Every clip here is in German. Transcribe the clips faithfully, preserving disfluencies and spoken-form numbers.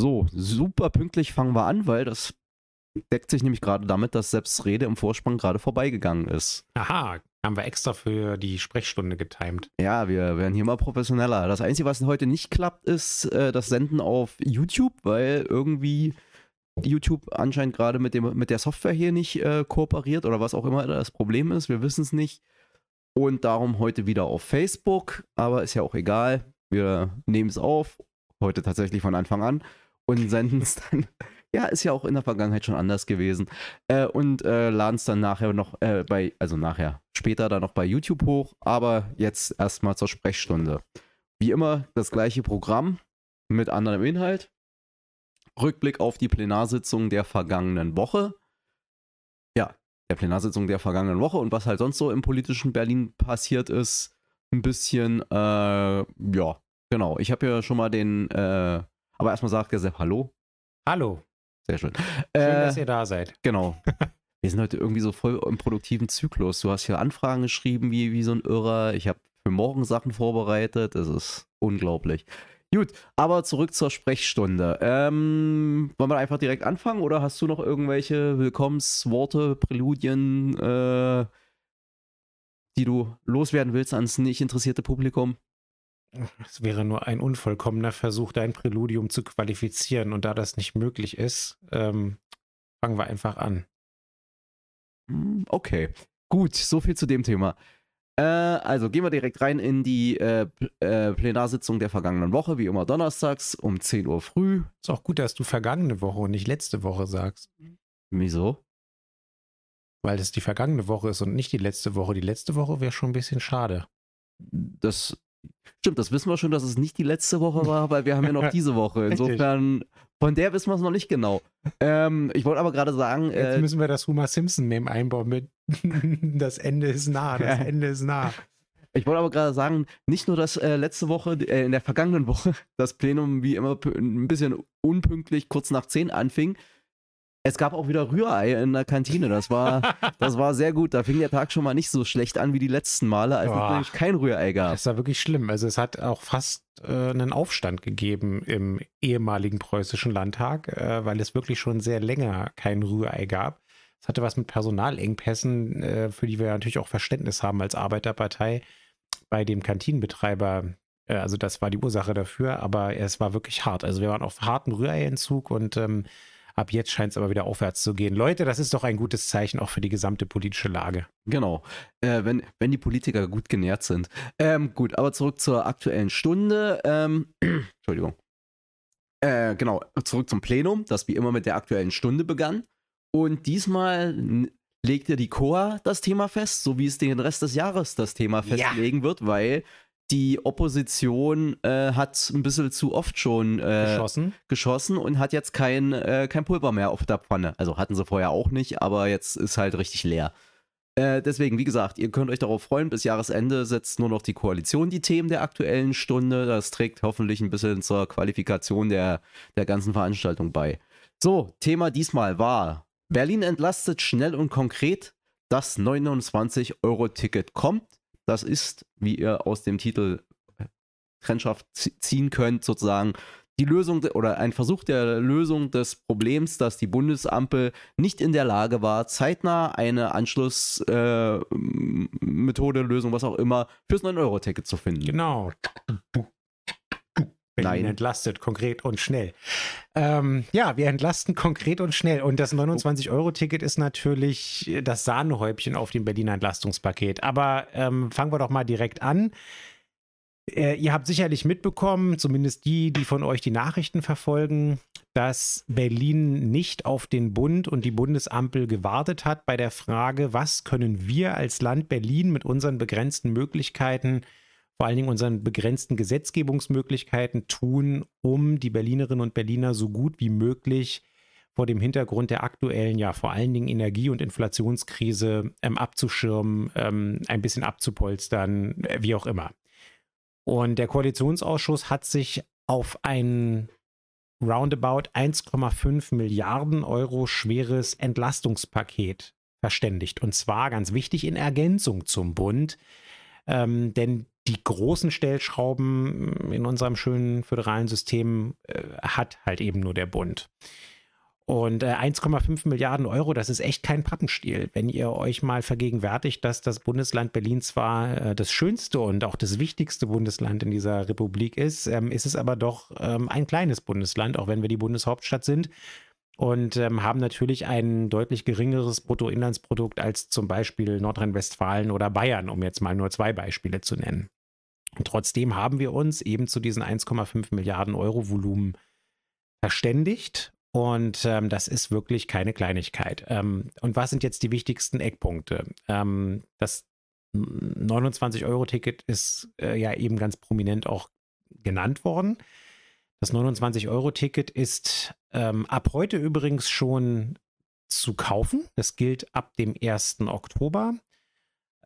So, super pünktlich fangen wir an, weil das deckt sich nämlich gerade damit, dass Sepp's Rede im Vorspann gerade vorbeigegangen ist. Aha, haben wir extra für die Sprechstunde getimed. Ja, wir werden hier mal professioneller. Das Einzige, was heute nicht klappt, ist äh, das Senden auf YouTube, weil irgendwie YouTube anscheinend gerade mit dem, mit der Software hier nicht äh, kooperiert oder was auch immer das Problem ist. Wir wissen es nicht. Und darum heute wieder auf Facebook, aber ist ja auch egal. Wir nehmen es auf, heute tatsächlich von Anfang an und senden es dann. Ja, ist ja auch in der Vergangenheit schon anders gewesen. Äh, und äh, laden es dann nachher noch äh, bei, also nachher, später dann noch bei YouTube hoch, aber jetzt erstmal zur Sprechstunde. Wie immer das gleiche Programm mit anderem Inhalt. Rückblick auf die Plenarsitzung der vergangenen Woche. Ja, der Plenarsitzung der vergangenen Woche und was halt sonst so im politischen Berlin passiert ist. Ein bisschen, äh, ja, genau. Ich habe ja schon mal den, äh, aber erstmal sagt der Sepp Hallo. Hallo. Sehr schön. Schön, äh, dass ihr da seid. Genau. Wir sind heute irgendwie so voll im produktiven Zyklus. Du hast hier Anfragen geschrieben wie, wie so ein Irrer. Ich habe für morgen Sachen vorbereitet. Das ist unglaublich. Gut, aber zurück zur Sprechstunde. Ähm, wollen wir einfach direkt anfangen oder hast du noch irgendwelche Willkommensworte, Präludien, äh, die du loswerden willst ans nicht interessierte Publikum? Es wäre nur ein unvollkommener Versuch, dein Präludium zu qualifizieren. Und da das nicht möglich ist, ähm, fangen wir einfach an. Okay, gut, so viel zu dem Thema. Äh, also gehen wir direkt rein in die äh, äh, Plenarsitzung der vergangenen Woche, wie immer donnerstags um zehn Uhr früh. Ist auch gut, dass du vergangene Woche und nicht letzte Woche sagst. Wieso? Weil es die vergangene Woche ist und nicht die letzte Woche. Die letzte Woche wäre schon ein bisschen schade. Das... Stimmt, das wissen wir schon, dass es nicht die letzte Woche war, weil wir haben ja noch diese Woche. Insofern, von der wissen wir es noch nicht genau. Ähm, ich wollte aber gerade sagen... Jetzt äh, müssen wir das Homer-Simpson-Meme einbauen mit das Ende ist nah, das Ende ist nah. Ich wollte aber gerade sagen, nicht nur, dass äh, letzte Woche, äh, in der vergangenen Woche, das Plenum wie immer ein bisschen unpünktlich kurz nach zehn anfing. Es gab auch wieder Rührei in der Kantine. Das war, das war sehr gut. Da fing der Tag schon mal nicht so schlecht an wie die letzten Male, als Boah, es nämlich kein Rührei gab. Das war wirklich schlimm. Also es hat auch fast äh, einen Aufstand gegeben im ehemaligen preußischen Landtag, äh, weil es wirklich schon sehr länger kein Rührei gab. Es hatte was mit Personalengpässen, äh, für die wir natürlich auch Verständnis haben als Arbeiterpartei bei dem Kantinenbetreiber. Äh, also das war die Ursache dafür, aber es war wirklich hart. Also wir waren auf hartem Rührei-Entzug und ähm, ab jetzt scheint es aber wieder aufwärts zu gehen. Leute, das ist doch ein gutes Zeichen auch für die gesamte politische Lage. Genau, äh, wenn, wenn die Politiker gut genährt sind. Ähm, gut, aber zurück zur aktuellen Stunde. Ähm, Entschuldigung. Äh, genau, zurück zum Plenum, das wie immer mit der aktuellen Stunde begann. Und diesmal legte die C O A das Thema fest, so wie es den Rest des Jahres das Thema festlegen ja. wird, weil... Die Opposition äh, hat ein bisschen zu oft schon äh, geschossen. geschossen und hat jetzt kein, äh, kein Pulver mehr auf der Pfanne. Also hatten sie vorher auch nicht, aber jetzt ist halt richtig leer. Äh, deswegen, wie gesagt, ihr könnt euch darauf freuen, bis Jahresende setzt nur noch die Koalition die Themen der aktuellen Stunde. Das trägt hoffentlich ein bisschen zur Qualifikation der, der ganzen Veranstaltung bei. So, Thema diesmal war: Berlin entlastet schnell und konkret, das neunundzwanzig Euro Ticket kommt. Das ist, wie ihr aus dem Titel Trendschaft ziehen könnt, sozusagen die Lösung oder ein Versuch der Lösung des Problems, dass die Bundesampel nicht in der Lage war, zeitnah eine Anschlussmethode, äh, Lösung, was auch immer, fürs neun Euro Ticket zu finden. Genau. Nein. Entlastet, konkret und schnell. Ähm, ja, wir entlasten konkret und schnell. Und das neunundzwanzig Euro Ticket ist natürlich das Sahnehäubchen auf dem Berliner Entlastungspaket. Aber ähm, fangen wir doch mal direkt an. Äh, ihr habt sicherlich mitbekommen, zumindest die, die von euch die Nachrichten verfolgen, dass Berlin nicht auf den Bund und die Bundesampel gewartet hat bei der Frage, was können wir als Land Berlin mit unseren begrenzten Möglichkeiten, vor allen Dingen unseren begrenzten Gesetzgebungsmöglichkeiten tun, um die Berlinerinnen und Berliner so gut wie möglich vor dem Hintergrund der aktuellen, ja vor allen Dingen Energie- und Inflationskrise ähm, abzuschirmen, ähm, ein bisschen abzupolstern, äh, wie auch immer. Und der Koalitionsausschuss hat sich auf ein roundabout eins Komma fünf Milliarden Euro schweres Entlastungspaket verständigt. Und zwar ganz wichtig in Ergänzung zum Bund, ähm, denn die großen Stellschrauben in unserem schönen föderalen System äh, hat halt eben nur der Bund. Und äh, eins Komma fünf Milliarden Euro, das ist echt kein Pappenstiel. Wenn ihr euch mal vergegenwärtigt, dass das Bundesland Berlin zwar äh, das schönste und auch das wichtigste Bundesland in dieser Republik ist, ähm, ist es aber doch ähm, ein kleines Bundesland, auch wenn wir die Bundeshauptstadt sind. Und ähm, haben natürlich ein deutlich geringeres Bruttoinlandsprodukt als zum Beispiel Nordrhein-Westfalen oder Bayern, um jetzt mal nur zwei Beispiele zu nennen. Und trotzdem haben wir uns eben zu diesen eins Komma fünf Milliarden Euro Volumen verständigt. Und ähm, das ist wirklich keine Kleinigkeit. Ähm, und was sind jetzt die wichtigsten Eckpunkte? Ähm, das neunundzwanzig Euro Ticket ist äh, ja eben ganz prominent auch genannt worden. Das neunundzwanzig Euro Ticket ist ähm, ab heute übrigens schon zu kaufen. Das gilt ab dem ersten Oktober.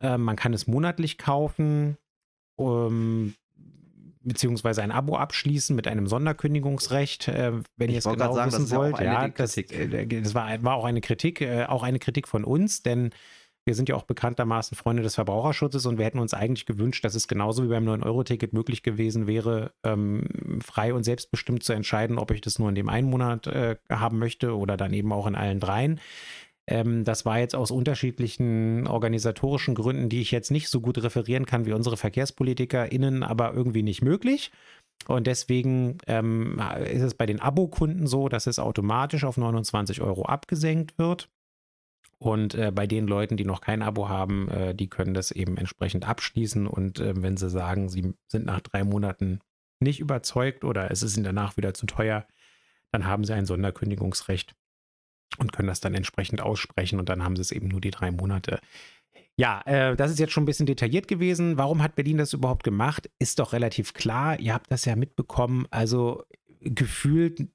Ähm, man kann es monatlich kaufen, ähm, beziehungsweise ein Abo abschließen mit einem Sonderkündigungsrecht, äh, wenn ihr es genau sagen, wissen wollt. Ja, das, äh, das war, war auch eine Kritik, äh, auch eine Kritik von uns, denn wir sind ja auch bekanntermaßen Freunde des Verbraucherschutzes und wir hätten uns eigentlich gewünscht, dass es genauso wie beim neun Euro Ticket möglich gewesen wäre, ähm, frei und selbstbestimmt zu entscheiden, ob ich das nur in dem einen Monat äh, haben möchte oder dann eben auch in allen dreien. Ähm, das war jetzt aus unterschiedlichen organisatorischen Gründen, die ich jetzt nicht so gut referieren kann wie unsere VerkehrspolitikerInnen, aber irgendwie nicht möglich. Und deswegen ähm, ist es bei den Abokunden so, dass es automatisch auf neunundzwanzig Euro abgesenkt wird. Und äh, bei den Leuten, die noch kein Abo haben, äh, die können das eben entsprechend abschließen. Und äh, wenn sie sagen, sie sind nach drei Monaten nicht überzeugt oder es ist ihnen danach wieder zu teuer, dann haben sie ein Sonderkündigungsrecht und können das dann entsprechend aussprechen. Und dann haben sie es eben nur die drei Monate. Ja, äh, das ist jetzt schon ein bisschen detailliert gewesen. Warum hat Berlin das überhaupt gemacht? Ist doch relativ klar. Ihr habt das ja mitbekommen. Also gefühlt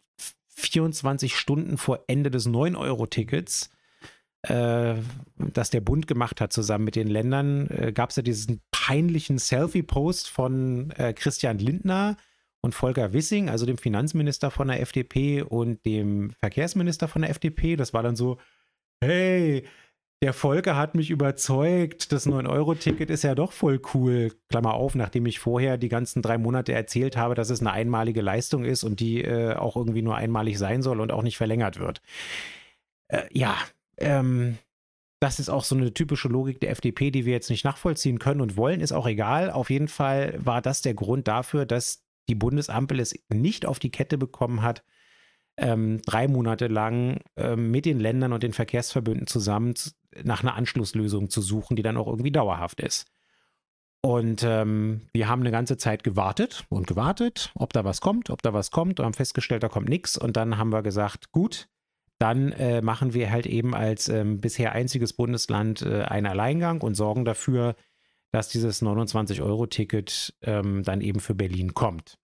vierundzwanzig Stunden vor Ende des neun Euro Tickets, das der Bund gemacht hat zusammen mit den Ländern, gab es ja diesen peinlichen Selfie-Post von Christian Lindner und Volker Wissing, also dem Finanzminister von der F D P und dem Verkehrsminister von der F D P. Das war dann so, hey, der Volker hat mich überzeugt, das neun Euro Ticket ist ja doch voll cool. Klammer auf, nachdem ich vorher die ganzen drei Monate erzählt habe, dass es eine einmalige Leistung ist und die äh, auch irgendwie nur einmalig sein soll und auch nicht verlängert wird. Äh, ja, Ähm, das ist auch so eine typische Logik der F D P, die wir jetzt nicht nachvollziehen können und wollen, ist auch egal. Auf jeden Fall war das der Grund dafür, dass die Bundesampel es nicht auf die Kette bekommen hat, ähm, drei Monate lang ähm, mit den Ländern und den Verkehrsverbünden zusammen zu, nach einer Anschlusslösung zu suchen, die dann auch irgendwie dauerhaft ist. Und ähm, wir haben eine ganze Zeit gewartet und gewartet, ob da was kommt, ob da was kommt und haben festgestellt, da kommt nichts. Und dann haben wir gesagt, gut, dann äh, machen wir halt eben als ähm, bisher einziges Bundesland äh, einen Alleingang und sorgen dafür, dass dieses neunundzwanzig Euro Ticket ähm, dann eben für Berlin kommt.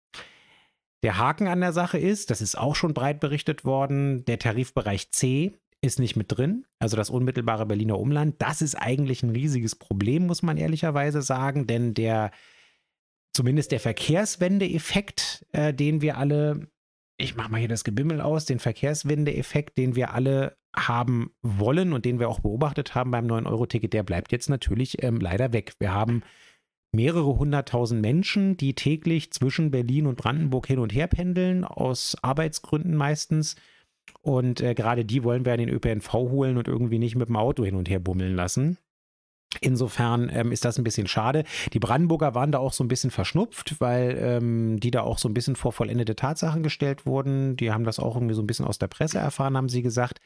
Der Haken an der Sache ist, das ist auch schon breit berichtet worden, der Tarifbereich C ist nicht mit drin, also das unmittelbare Berliner Umland. Das ist eigentlich ein riesiges Problem, muss man ehrlicherweise sagen, denn der, zumindest der Verkehrswende-Effekt, äh, den wir alle... Ich mache mal hier das Gebimmel aus, den Verkehrswende-Effekt, den wir alle haben wollen und den wir auch beobachtet haben beim neun Euro Ticket, der bleibt jetzt natürlich ähm, leider weg. Wir haben mehrere hunderttausend Menschen, die täglich zwischen Berlin und Brandenburg hin und her pendeln, aus Arbeitsgründen meistens. Und äh, gerade die wollen wir in den ÖPNV holen und irgendwie nicht mit dem Auto hin und her bummeln lassen. Insofern ähm, ist das ein bisschen schade. Die Brandenburger waren da auch so ein bisschen verschnupft, weil ähm, die da auch so ein bisschen vor vollendete Tatsachen gestellt wurden. Die haben das auch irgendwie so ein bisschen aus der Presse erfahren, haben sie gesagt.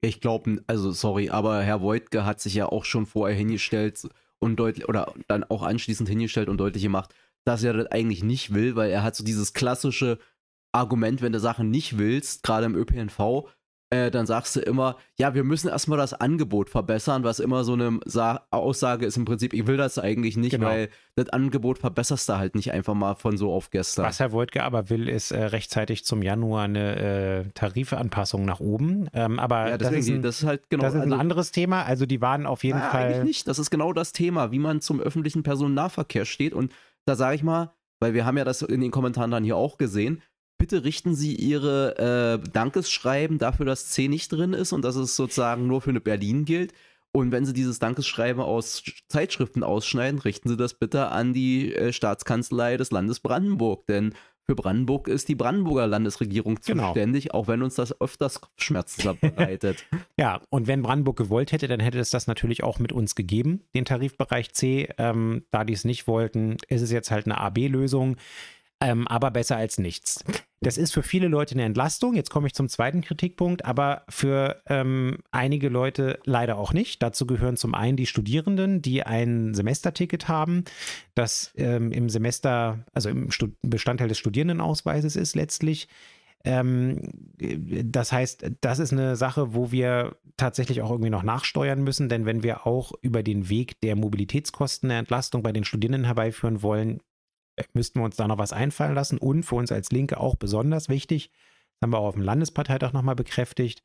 Ich glaube, also sorry, aber Herr Woidke hat sich ja auch schon vorher hingestellt und deutlich, oder dann auch anschließend hingestellt und deutlich gemacht, dass er das eigentlich nicht will, weil er hat so dieses klassische Argument, wenn du Sachen nicht willst, gerade im ÖPNV, Äh, dann sagst du immer, ja, wir müssen erstmal das Angebot verbessern, was immer so eine Sa- Aussage ist im Prinzip, ich will das eigentlich nicht, genau, weil das Angebot verbesserst du halt nicht einfach mal von so auf gestern. Was Herr Woidke aber will, ist äh, rechtzeitig zum Januar eine äh, Tarifanpassung nach oben. Ähm, aber ja, deswegen, das, ist ein, das ist halt genau. Das ist ein also, anderes Thema, also die waren auf jeden na, Fall... Eigentlich nicht, das ist genau das Thema, wie man zum öffentlichen Personennahverkehr steht und da sage ich mal, weil wir haben ja das in den Kommentaren dann hier auch gesehen, bitte richten Sie Ihre äh, Dankeschreiben dafür, dass C nicht drin ist und dass es sozusagen nur für eine Berlin gilt. Und wenn sie dieses Dankesschreiben aus Zeitschriften ausschneiden, richten sie das bitte an die äh, Staatskanzlei des Landes Brandenburg, denn für Brandenburg ist die Brandenburger Landesregierung zuständig, genau. Auch wenn uns das öfters Kopfschmerzen bereitet. Ja, und wenn Brandenburg gewollt hätte, dann hätte es das natürlich auch mit uns gegeben, den Tarifbereich C. Ähm, da die es nicht wollten, ist es jetzt halt eine A B-Lösung, ähm, aber besser als nichts. Das ist für viele Leute eine Entlastung. Jetzt komme ich zum zweiten Kritikpunkt, aber für ähm, einige Leute leider auch nicht. Dazu gehören zum einen die Studierenden, die ein Semesterticket haben, das ähm, im Semester, also im Stud- Bestandteil des Studierendenausweises ist letztlich. Ähm, das heißt, das ist eine Sache, wo wir tatsächlich auch irgendwie noch nachsteuern müssen, denn wenn wir auch über den Weg der Mobilitätskosten eine Entlastung bei den Studierenden herbeiführen wollen, müssten wir uns da noch was einfallen lassen. Und für uns als Linke auch besonders wichtig, das haben wir auch auf dem Landesparteitag nochmal bekräftigt,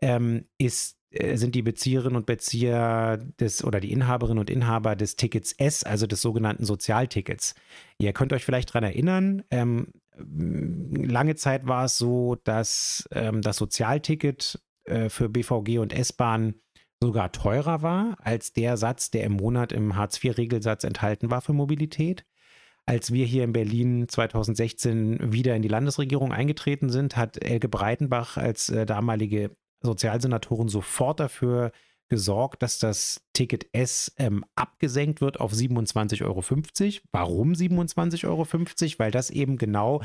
ähm, ist, äh, sind die Bezieherinnen und Bezieher des oder die Inhaberinnen und Inhaber des Tickets S, also des sogenannten Sozialtickets. Ihr könnt euch vielleicht daran erinnern, ähm, lange Zeit war es so, dass ähm, das Sozialticket äh, für B V G und S-Bahn sogar teurer war als der Satz, der im Monat im Hartz-vier-Regelsatz enthalten war für Mobilität. Als wir hier in Berlin zweitausendsechzehn wieder in die Landesregierung eingetreten sind, hat Elke Breitenbach als äh, damalige Sozialsenatorin sofort dafür gesorgt, dass das Ticket S ähm, abgesenkt wird auf siebenundzwanzig Euro fünfzig. Warum siebenundzwanzig Euro fünfzig? Weil das eben genau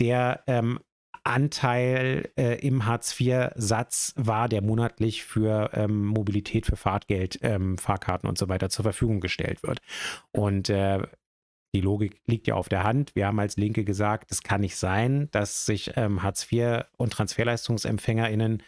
der ähm, Anteil äh, im Hartz-vier-Satz war, der monatlich für ähm, Mobilität, für Fahrtgeld, ähm, Fahrkarten und so weiter zur Verfügung gestellt wird. Und äh, die Logik liegt ja auf der Hand. Wir haben als Linke gesagt, es kann nicht sein, dass sich ähm, Hartz-vier- und TransferleistungsempfängerInnen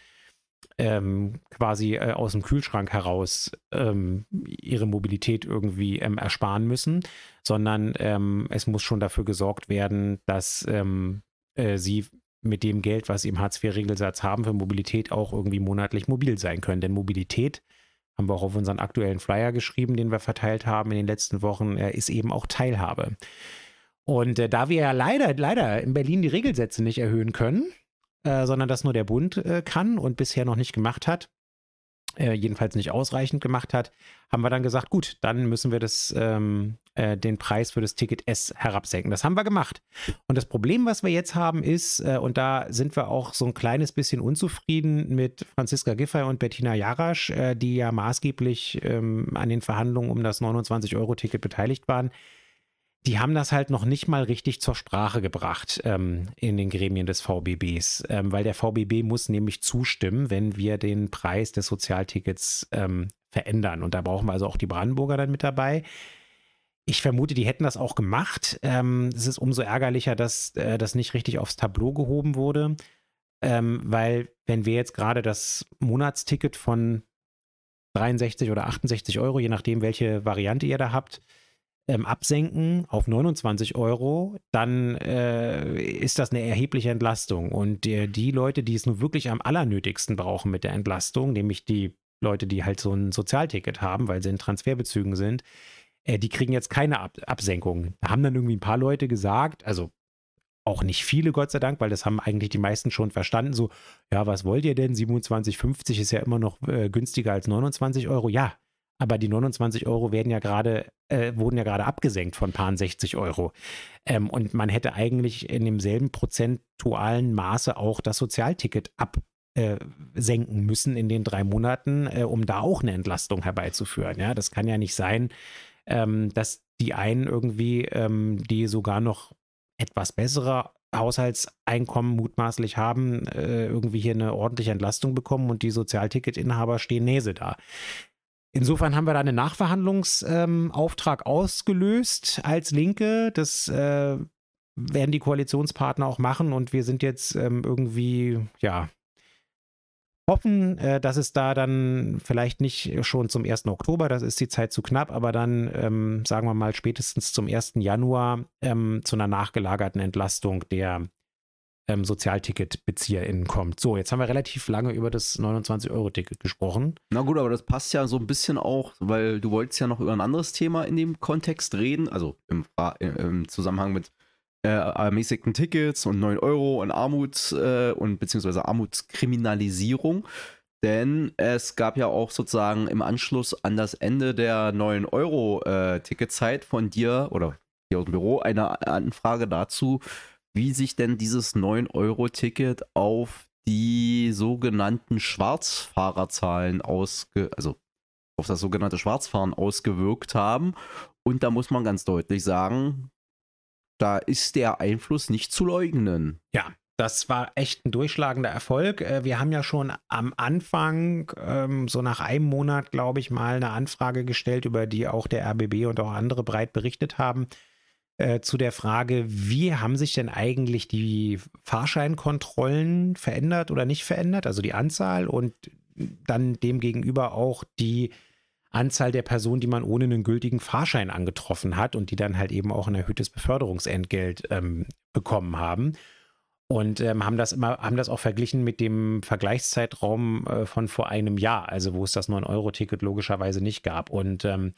ähm, quasi äh, aus dem Kühlschrank heraus ähm, ihre Mobilität irgendwie ähm, ersparen müssen, sondern ähm, es muss schon dafür gesorgt werden, dass ähm, äh, sie mit dem Geld, was sie im Hartz-vier-Regelsatz haben, für Mobilität auch irgendwie monatlich mobil sein können. Denn Mobilität, haben wir auch auf unseren aktuellen Flyer geschrieben, den wir verteilt haben in den letzten Wochen, ist eben auch Teilhabe. Und äh, da wir ja leider, leider in Berlin die Regelsätze nicht erhöhen können, äh, sondern das nur der Bund äh, kann und bisher noch nicht gemacht hat, äh, jedenfalls nicht ausreichend gemacht hat, haben wir dann gesagt, gut, dann müssen wir das, ähm, äh, den Preis für das Ticket S herabsenken. Das haben wir gemacht. Und das Problem, was wir jetzt haben, ist, äh, und da sind wir auch so ein kleines bisschen unzufrieden mit Franziska Giffey und Bettina Jarasch, äh, die ja maßgeblich ähm, an den Verhandlungen um das neunundzwanzig Euro Ticket beteiligt waren. Die haben das halt noch nicht mal richtig zur Sprache gebracht ähm, in den Gremien des V B Bs, ähm, weil der V B B muss nämlich zustimmen, wenn wir den Preis des Sozialtickets ähm, verändern. Und da brauchen wir also auch die Brandenburger dann mit dabei. Ich vermute, die hätten das auch gemacht. Ähm, es ist umso ärgerlicher, dass äh, das nicht richtig aufs Tableau gehoben wurde, ähm, weil wenn wir jetzt gerade das Monatsticket von dreiundsechzig oder achtundsechzig Euro, je nachdem, welche Variante ihr da habt, absenken auf neunundzwanzig Euro, dann äh, ist das eine erhebliche Entlastung. Und äh, die Leute, die es nun wirklich am allernötigsten brauchen mit der Entlastung, nämlich die Leute, die halt so ein Sozialticket haben, weil sie in Transferbezügen sind, äh, die kriegen jetzt keine Ab- Absenkung. Da haben dann irgendwie ein paar Leute gesagt, also auch nicht viele, Gott sei Dank, weil das haben eigentlich die meisten schon verstanden, so, ja, was wollt ihr denn? siebenundzwanzig Euro fünfzig ist ja immer noch äh, günstiger als neunundzwanzig Euro. Ja, aber die neunundzwanzig Euro werden ja gerade, äh, wurden ja gerade abgesenkt von paar sechzig Euro. Ähm, und man hätte eigentlich in demselben prozentualen Maße auch das Sozialticket absenken müssen in den drei Monaten, äh, um da auch eine Entlastung herbeizuführen. Ja, das kann ja nicht sein, ähm, dass die einen irgendwie, ähm, die sogar noch etwas bessere Haushaltseinkommen mutmaßlich haben, äh, irgendwie hier eine ordentliche Entlastung bekommen und die Sozialticketinhaber stehen Näse da. Insofern haben wir da einen Nachverhandlungsauftrag ähm, ausgelöst als Linke. Das äh, werden die Koalitionspartner auch machen und wir sind jetzt ähm, irgendwie, ja, hoffen, äh, dass es da dann vielleicht nicht schon zum ersten Oktober, das ist die Zeit zu knapp, aber dann, ähm, sagen wir mal, spätestens zum ersten Januar ähm, zu einer nachgelagerten Entlastung der ähm, SozialticketbezieherInnen kommt. So, jetzt haben wir relativ lange über das neunundzwanzig Euro Ticket gesprochen. Na gut, aber das passt ja so ein bisschen auch, weil du wolltest ja noch über ein anderes Thema in dem Kontext reden, also im, im Zusammenhang mit äh, ermäßigten Tickets und neun Euro und Armut äh, und beziehungsweise Armutskriminalisierung. Denn es gab ja auch sozusagen im Anschluss an das Ende der neun Euro Ticketzeit von dir oder hier aus dem Büro eine Anfrage dazu, wie sich denn dieses neun Euro Ticket auf die sogenannten Schwarzfahrerzahlen ausge... also auf das sogenannte Schwarzfahren ausgewirkt haben. Und da muss man ganz deutlich sagen, da ist der Einfluss nicht zu leugnen. Ja. Das war echt ein durchschlagender Erfolg. Wir haben ja schon am Anfang, so nach einem Monat, glaube ich, mal eine Anfrage gestellt, über die auch der R B B und auch andere breit berichtet haben, zu der Frage, wie haben sich denn eigentlich die Fahrscheinkontrollen verändert oder nicht verändert, also die Anzahl und dann demgegenüber auch die Anzahl der Personen, die man ohne einen gültigen Fahrschein angetroffen hat und die dann halt eben auch ein erhöhtes Beförderungsentgelt ähm, bekommen haben. Und ähm, haben das immer, haben das auch verglichen mit dem Vergleichszeitraum äh, von vor einem Jahr, also wo es das neun Euro Ticket logischerweise nicht gab. Und ähm,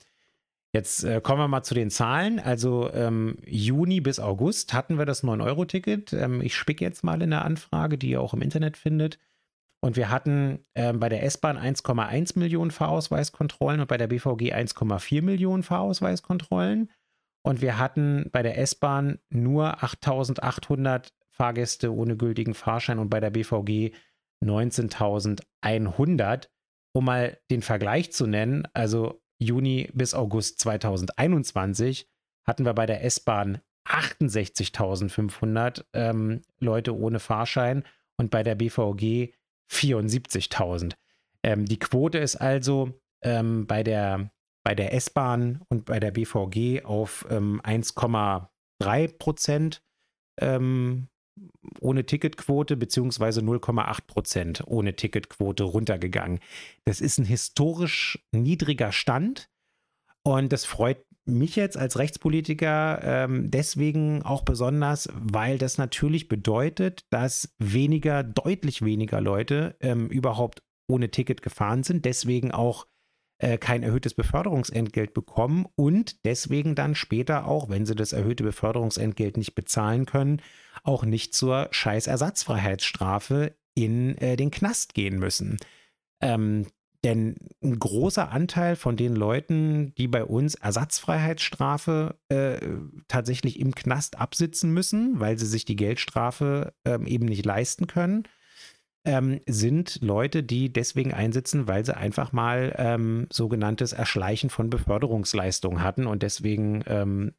jetzt äh, kommen wir mal zu den Zahlen. Also ähm, Juni bis August hatten wir das neun Euro Ticket. Ähm, ich spicke jetzt mal in der Anfrage, die ihr auch im Internet findet. Und wir hatten äh, bei der S-Bahn eins Komma eins Millionen Fahrausweiskontrollen und bei der B V G eins Komma vier Millionen Fahrausweiskontrollen. Und wir hatten bei der S-Bahn nur achttausendachthundert Fahrgäste ohne gültigen Fahrschein und bei der B V G neunzehntausendeinhundert. Um mal den Vergleich zu nennen, also Juni bis August zweitausendeinundzwanzig hatten wir bei der S-Bahn achtundsechzigtausendfünfhundert ähm, Leute ohne Fahrschein und bei der B V G vierundsiebzigtausend. Ähm, die Quote ist also ähm, bei der, bei der S-Bahn und bei der B V G auf ähm, eins Komma drei Prozent ähm, ohne Ticketquote beziehungsweise null Komma acht Prozent ohne Ticketquote runtergegangen. Das ist ein historisch niedriger Stand und das freut mich jetzt als Rechtspolitiker ähm, deswegen auch besonders, weil das natürlich bedeutet, dass weniger, deutlich weniger Leute ähm, überhaupt ohne Ticket gefahren sind, deswegen auch äh, kein erhöhtes Beförderungsentgelt bekommen und deswegen dann später auch, wenn sie das erhöhte Beförderungsentgelt nicht bezahlen können, auch nicht zur Scheiß-Ersatzfreiheitsstrafe in äh, den Knast gehen müssen. Ähm, denn ein großer Anteil von den Leuten, die bei uns Ersatzfreiheitsstrafe äh, tatsächlich im Knast absitzen müssen, weil sie sich die Geldstrafe ähm, eben nicht leisten können, ähm, sind Leute, die deswegen einsitzen, weil sie einfach mal ähm, sogenanntes Erschleichen von Beförderungsleistungen hatten und deswegen ähm,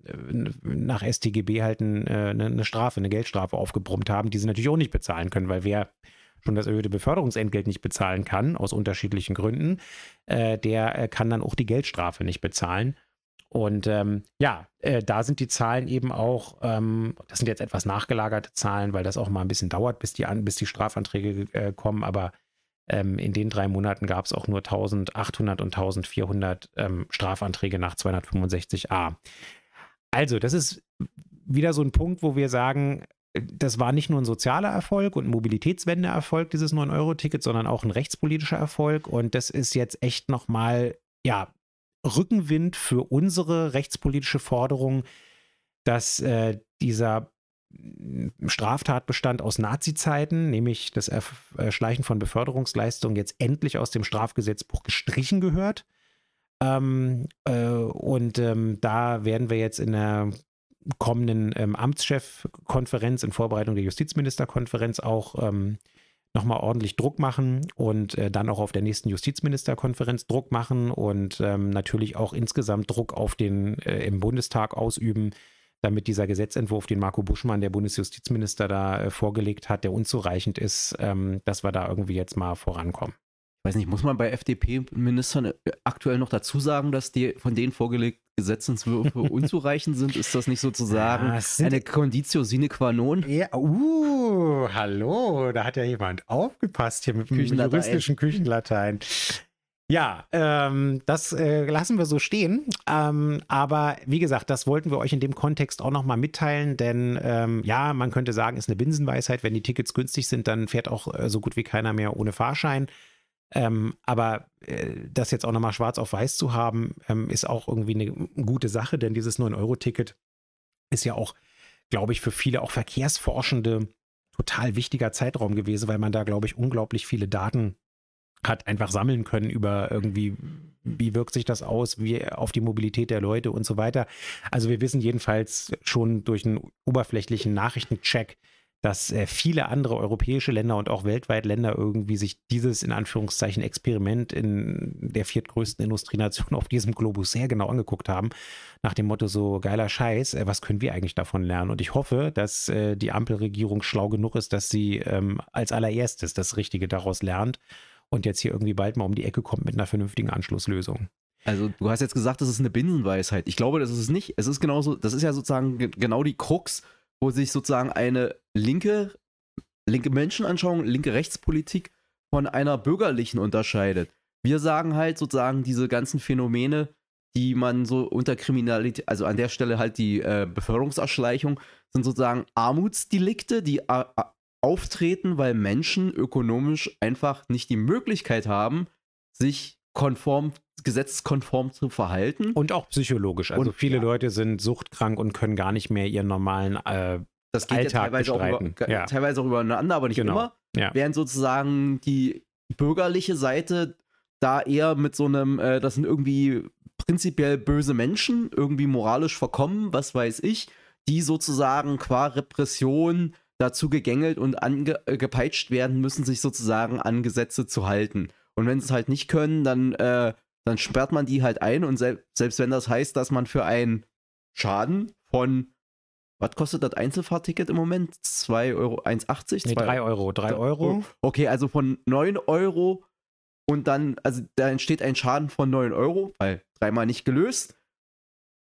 nach S T G B halt ein, äh, eine Strafe, eine Geldstrafe aufgebrummt haben, die sie natürlich auch nicht bezahlen können, weil wer schon das erhöhte Beförderungsentgelt nicht bezahlen kann, aus unterschiedlichen Gründen, äh, der äh, kann dann auch die Geldstrafe nicht bezahlen. Und ähm, ja, äh, da sind die Zahlen eben auch, ähm, das sind jetzt etwas nachgelagerte Zahlen, weil das auch mal ein bisschen dauert, bis die, an, bis die Strafanträge äh, kommen, aber ähm, in den drei Monaten gab es auch nur eintausendachthundert und eintausendvierhundert ähm, Strafanträge nach zweihundertfünfundsechzig a. Also das ist wieder so ein Punkt, wo wir sagen, das war nicht nur ein sozialer Erfolg und ein Mobilitätswende-Erfolg, dieses neun Euro Ticket, sondern auch ein rechtspolitischer Erfolg. Und das ist jetzt echt nochmal, ja, Rückenwind für unsere rechtspolitische Forderung, dass äh, dieser Straftatbestand aus Nazi-Zeiten, nämlich das Erschleichen von Beförderungsleistungen, jetzt endlich aus dem Strafgesetzbuch gestrichen gehört. Ähm, äh, und ähm, da werden wir jetzt in der kommenden ähm, Amtschefkonferenz in Vorbereitung der Justizministerkonferenz auch ähm, nochmal ordentlich Druck machen und äh, dann auch auf der nächsten Justizministerkonferenz Druck machen und ähm, natürlich auch insgesamt Druck auf den äh, im Bundestag ausüben, damit dieser Gesetzentwurf, den Marco Buschmann, der Bundesjustizminister, da äh, vorgelegt hat, der unzureichend ist, ähm, dass wir da irgendwie jetzt mal vorankommen. Ich weiß nicht, muss man bei F D P-Ministern aktuell noch dazu sagen, dass die von denen vorgelegten Gesetzentwürfe unzureichend sind? Ist das nicht sozusagen ja, sind eine Conditio sine qua non? Ja, uh, hallo, da hat ja jemand aufgepasst hier mit dem juristischen Küchenlatein. Ja, ähm, das äh, lassen wir so stehen, ähm, aber wie gesagt, das wollten wir euch in dem Kontext auch nochmal mitteilen, denn ähm, ja, man könnte sagen, ist eine Binsenweisheit, wenn die Tickets günstig sind, dann fährt auch äh, so gut wie keiner mehr ohne Fahrschein. Ähm, aber äh, das jetzt auch nochmal schwarz auf weiß zu haben, ähm, ist auch irgendwie eine gute Sache, denn dieses neun Euro Ticket ist ja auch, glaube ich, für viele auch Verkehrsforschende total wichtiger Zeitraum gewesen, weil man da, glaube ich, unglaublich viele Daten hat einfach sammeln können über irgendwie, wie wirkt sich das aus, wie auf die Mobilität der Leute und so weiter. Also wir wissen jedenfalls schon durch einen oberflächlichen Nachrichtencheck, dass viele andere europäische Länder und auch weltweit Länder irgendwie sich dieses in Anführungszeichen Experiment in der viertgrößten Industrienation auf diesem Globus sehr genau angeguckt haben, nach dem Motto so geiler Scheiß, was können wir eigentlich davon lernen? Und ich hoffe, dass die Ampelregierung schlau genug ist, dass sie ähm, als allererstes das Richtige daraus lernt und jetzt hier irgendwie bald mal um die Ecke kommt mit einer vernünftigen Anschlusslösung. Also du hast jetzt gesagt, das ist eine Binsenweisheit. Ich glaube, das ist es nicht. Es ist genauso, das ist ja sozusagen g- genau die Krux, wo sich sozusagen eine linke, linke Menschenanschauung, linke Rechtspolitik von einer bürgerlichen unterscheidet. Wir sagen halt sozusagen diese ganzen Phänomene, die man so unter Kriminalität, also an der Stelle halt die äh, Bevölkerungserschleichung, sind sozusagen Armutsdelikte, die a- a- auftreten, weil Menschen ökonomisch einfach nicht die Möglichkeit haben, sich konform gesetzeskonform zu verhalten. Und auch psychologisch. Also und, viele ja. Leute sind suchtkrank und können gar nicht mehr ihren normalen äh, das geht Alltag ja teilweise bestreiten. Auch über, ja. Teilweise auch übereinander, aber nicht genau. immer. Ja. Während sozusagen die bürgerliche Seite da eher mit so einem, äh, das sind irgendwie prinzipiell böse Menschen, irgendwie moralisch verkommen, was weiß ich, die sozusagen qua Repression dazu gegängelt und ange- gepeitscht werden müssen, sich sozusagen an Gesetze zu halten. Und wenn sie es halt nicht können, dann, äh, dann sperrt man die halt ein. Und se- selbst wenn das heißt, dass man für einen Schaden von, was kostet das Einzelfahrticket im Moment? zwei Euro, eins achtzig? Nee, drei Euro. drei Euro. Okay, also von neun Euro und dann, also da entsteht ein Schaden von neun Euro, weil dreimal nicht gelöst.